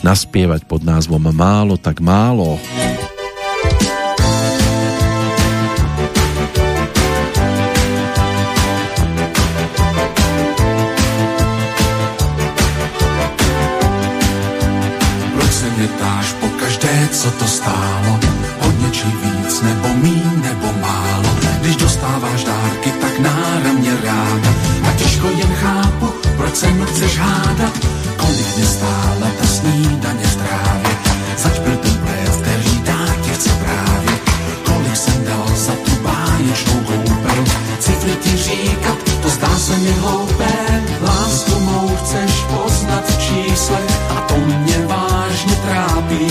naspievať pod názvom Málo tak málo. Co to stálo, od něčí víc nebo míň nebo málo, když dostáváš dárky, tak náramně ráda a těžko jen chápu, proč se mnou chceš hádat, kolik je stála ta snídaně v trávě, zač byl ten plév, který dár tě chce právě, kolik jsem dal za tu báječnou koupel, cifry ti říkat, to zdá se mi hloupé, lásku mou chceš poznat v číslech a to mě vážně trápí.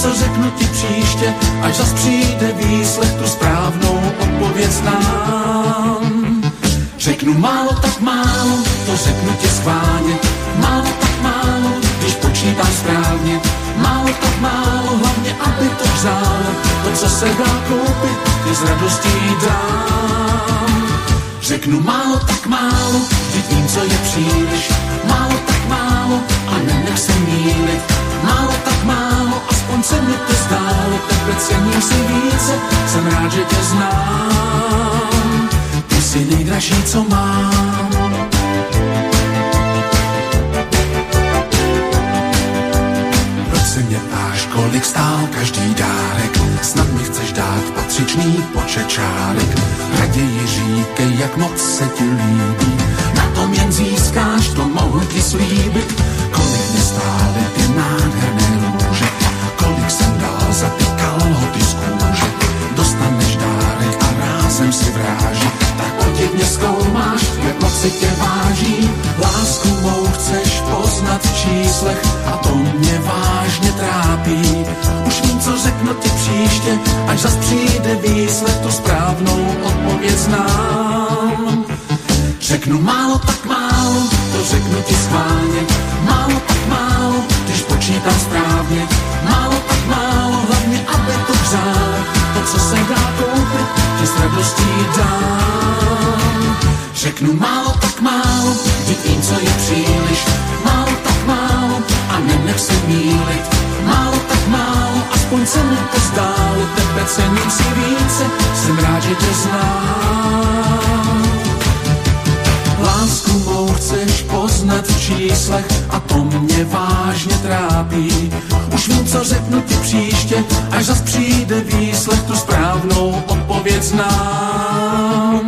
Co řeknu ti příště, až zas přijde výslech, tu správnou odpověď znám. Řeknu málo tak málo, to řeknu ti schválně, málo tak málo, když počítám správně, málo tak málo, hlavně aby to vzálo, to co se dá koupit, je s radostí dám. Řeknu málo, tak málo, vidím, co je příliš. Málo, tak málo a nenech se mýlit. Málo, tak málo, aspoň se mi to zdálo. Tebe cením si více, jsem rád, že tě znám. Ty jsi nejdražší, co mám. Proč se mě ptáš, kolik stál každý dárek? Snad mi chceš dát patřičný počet čárek. Raději říkej, jak moc se ti líbí. Na tom jen získáš, to mohu ti slíbit. Kolik mi stály ty nádherné lůže, kolik jsem dal za ty kalhoty z kůže. Dostaneš dárek a rázem si vráží. Tak podivně zkoumáš, jak moc si tě váží. Lásku mou chceš poznat v číslech a to mě vážně trápí. Už vím, co řeknu ti příště, až zas přijde výslech, tu správnou odpověď znám. Řeknu málo, tak málo, to řeknu ti schválně. Málo, tak málo, když počítám správně. Málo, tak málo, hlavně, aby to přál. To, co se dá koupit, že s radostí dám. Řeknu málo, tak málo, vidím, co je příliš. Málo, tak málo, a nenech se mýlit. Málo, tak málo, aspoň se mi to zdálo. Tebe cením si více, jsem rád, že tě znám. Lásku mou chceš poznat v číslech a to mě vážně trápí. Už vím, co řeknu ti příště, až zas přijde výslech, tu správnou odpověď znám.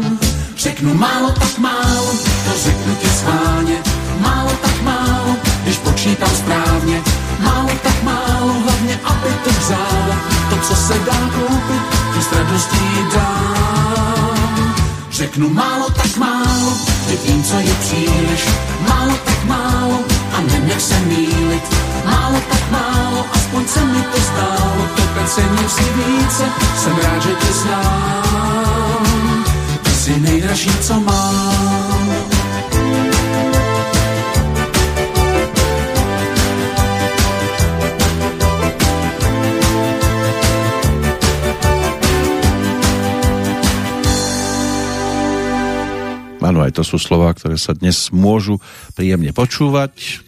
Řeknu málo, tak málo, to řeknu ti schválně. Málo, tak málo, když počítám správně. Málo, tak málo, hlavně, aby to vzála. To, co se dá koupit, to s radostí dám. Řeknu málo, tak málo, vidím, co je příliš. Málo, tak málo, a nenech se mýlit. Málo, tak málo, aspoň se mi to zdálo. Tebe cením si více, jsem rád, že tě znám. Ty jsi nejdražší, co mám. Áno, aj to sú slová, ktoré sa dnes môžu príjemne počúvať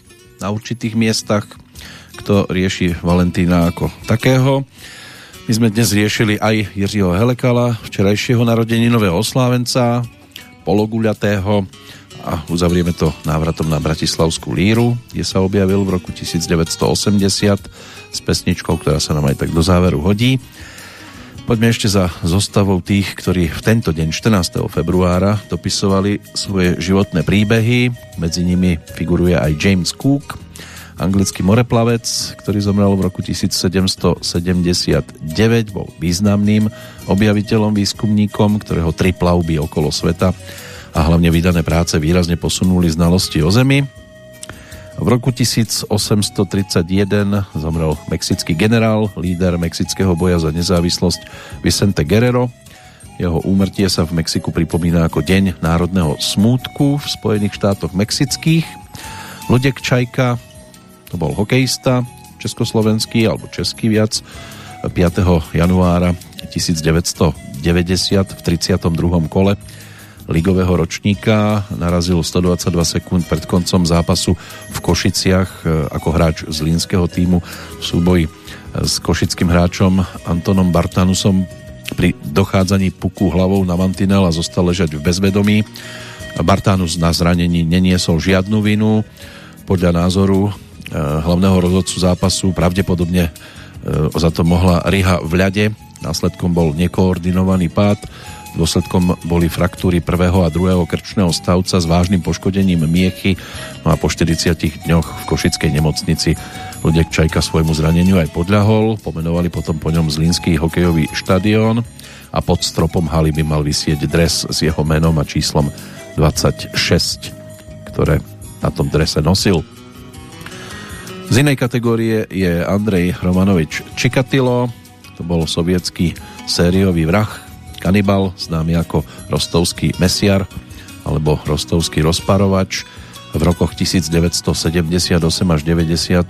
na určitých miestach, kto rieši Valentína ako takého. My sme dnes riešili aj Jiřího Helekala, včerajšieho narodeninového oslávenca, pologuľatého, a uzavrieme to návratom na Bratislavskú líru, kde sa objavil v roku devätnásťstoosemdesiat s pesničkou, ktorá sa nám aj tak do záveru hodí. Poďme ešte za zostavou tých, ktorí v tento deň, štrnásteho februára, dopisovali svoje životné príbehy. Medzi nimi figuruje aj James Cook, anglický moreplavec, ktorý zomrel v roku sedemnásťsedemdesiatdeväť. Bol významným objaviteľom, výskumníkom, ktorého tri plavby okolo sveta a hlavne vydané práce výrazne posunuli znalosti o Zemi. V roku osemnásťtridsaťjeden zomrel mexický generál, líder mexického boja za nezávislosť Vicente Guerrero. Jeho úmrtie sa v Mexiku pripomína ako Deň národného smútku v Spojených štátoch mexických. Luděk Čajka, to bol hokejista československý, alebo český viac, piateho januára devätnásťdeväťdesiat v tridsiatom druhom kole ligového ročníka narazil stodvadsaťdva sekúnd pred koncom zápasu v Košiciach ako hráč z línského tímu v súboji s košickým hráčom Antonom Bartanusom. Pri dochádzaní puku hlavou na mantinel a zostal ležať v bezvedomí. Bartanus na zranení neniesol žiadnu vinu. Podľa názoru hlavného rozhodcu zápasu pravdepodobne za to mohla riha v ľade. Následkom bol nekoordinovaný pád. Dôsledkom boli fraktúry prvého a druhého krčného stavca s vážnym poškodením miechy. No a po štyridsiatich dňoch v košickej nemocnici Luděk Čajka svojmu zraneniu aj podľahol. Pomenovali potom po ňom zlínsky hokejový štadión a pod stropom haly by mal visieť dres s jeho menom a číslom dvadsaťšesť, ktoré na tom drese nosil. Z inej kategórie je Andrej Romanovič Čikatilo. To bol sovietský sériový vrah, kanibal, známy ako rostovský mesiar alebo rostovský rozparovač. V rokoch devätnásťsedemdesiatosem až deväťdesiat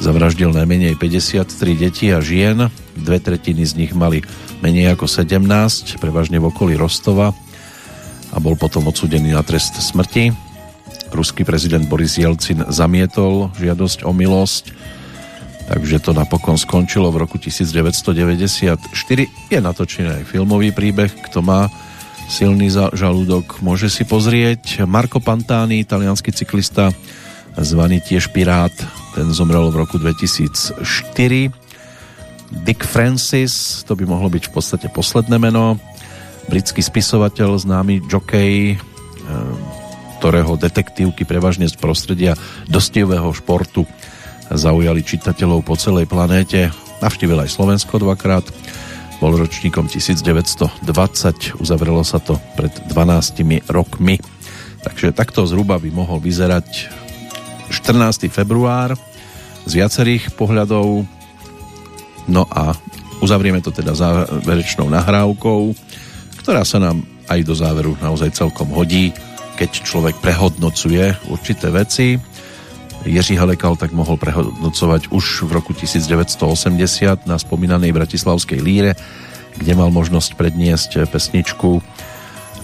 zavraždil najmenej päťdesiattri detí a žien. Dve tretiny z nich mali menej ako sedemnásť, prevažne v okolí Rostova. a bol potom odsúdený na trest smrti. Ruský prezident Boris Jelcin zamietol žiadosť o milosť, takže to napokon skončilo v roku devätnásť deväťdesiatštyri. Je natočený aj filmový príbeh, kto má silný žalúdok, môže si pozrieť. Marco Pantani, italianský cyklista, zvaný tiež Pirát, ten zomrel v roku dvetisícštyri. Dick Francis, to by mohlo byť v podstate posledné meno, britský spisovateľ, známy jockey, ktorého detektívky prevažne z prostredia dostihového športu zaujali čitateľov po celej planéte. Navštívil aj Slovensko dvakrát, bol ročníkom devätnásť dvadsať, uzavrelo sa to pred dvanástimi rokmi. Takže takto zhruba by mohol vyzerať štrnásteho februára z viacerých pohľadov. No a uzavrieme to teda záverečnou nahrávkou, ktorá sa nám aj do záveru naozaj celkom hodí, keď človek prehodnocuje určité veci. Jiří Helekal tak mohol prehodnocovať už v roku devätnásť osemdesiat na spomínanej bratislavskej líre, kde mal možnosť predniesť pesničku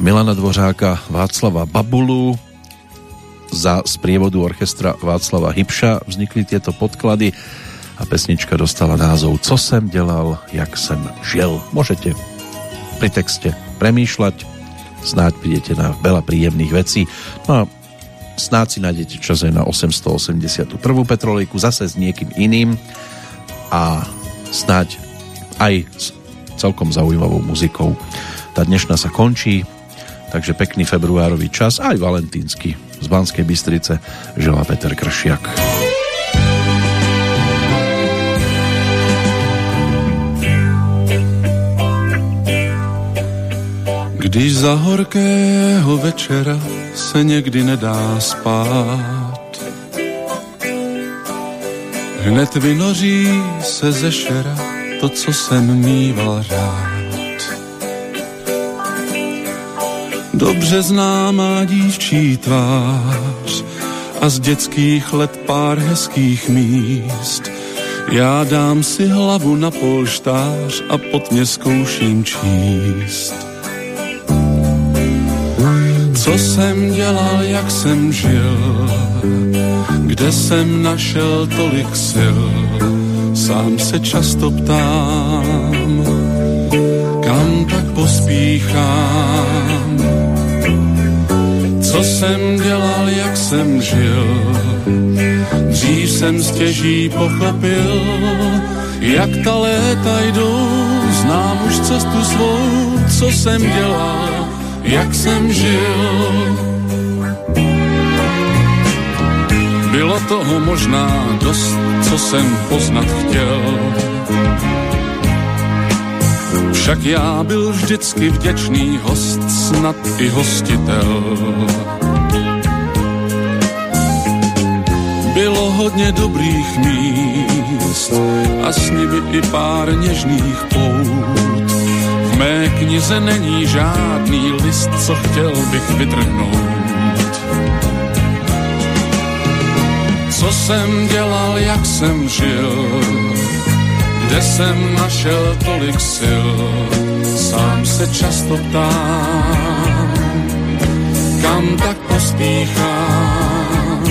Milana Dvořáka, Václava Babulu. Za sprievodu orchestra Václava Hybša vznikli tieto podklady a pesnička dostala názov Co sem delal, jak sem žil. Môžete pri texte premýšľať, snáď prídete na veľa príjemných vecí. No a snáď si nájdete čas aj na osemstoosemdesiatu prvú petrolejku, zase s niekým iným a snáď aj s celkom zaujímavou muzikou. Tá dnešná sa končí, takže pekný februárový čas, aj valentínsky. Z Banskej Bystrice želá Peter Kršiak. Když za horkého večera se někdy nedá spát, hned vynoří se ze šera to, co jsem mýval rád. Dobře známá dívčí tvář a z dětských let pár hezkých míst. Já dám si hlavu na polštář a potně zkouším číst. Co jsem dělal, jak jsem žil, kde jsem našel tolik sil, sám se často ptám, kam tak pospíchám. Co jsem dělal, jak jsem žil, dřív jsem stěží pochopil, jak ta léta jdou, znám už cestu svou. Co jsem dělal, jak jsem žil. Bylo toho možná dost, co jsem poznat chtěl, však já byl vždycky vděčný host, snad i hostitel. Bylo hodně dobrých míst a sniby i pár něžných pout. V mé knize není žádný list, co chtěl bych vytrhnout. Co jsem dělal, jak jsem žil, kde jsem našel tolik sil, sám se často ptám, kam tak pospíchám.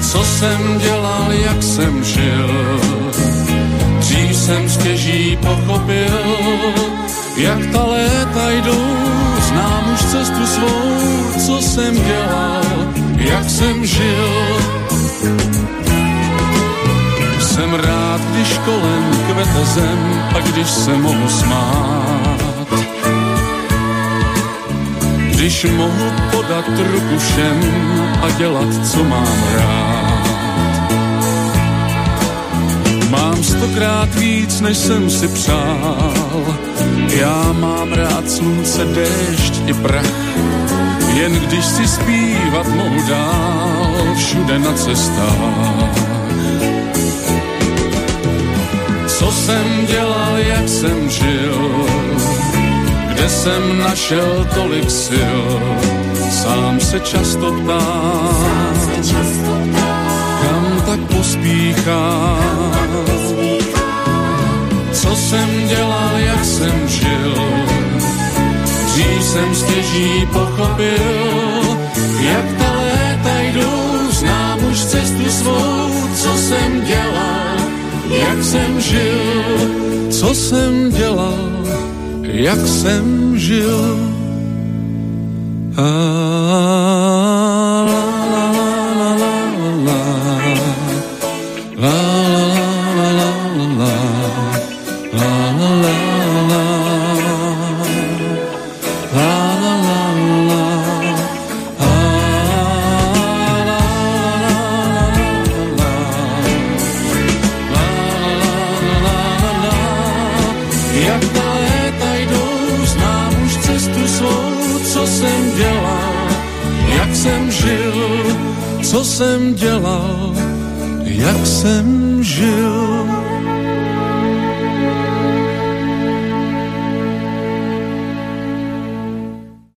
Co jsem dělal, jak jsem žil, dřív jsem stěží pochopil, jak ta léta jdou, znám už cestu svou. Co jsem dělal, jak jsem žil. Jsem rád, když kolem kvete zem a když se mohu smát. Když mohu podat ruku všem a dělat, co mám rád. Mám stokrát víc, než jsem si přál. Já mám rád slunce, déšť i prach. Jen když si zpívat mohu dál, všude na cestách. Co jsem dělal, jak jsem žil, kde jsem našel tolik sil, sám se často ptám, kam tak pospíchám. Co jsem dělal, jak jsem žil, dřív jsem stěží pochopil, jak ta léta jdou, znám už cestu svou, co jsem dělal, jak jsem žil, co jsem dělal, jak jsem žil. A-a-a-a. Co jsem dělal, jak jsem žil.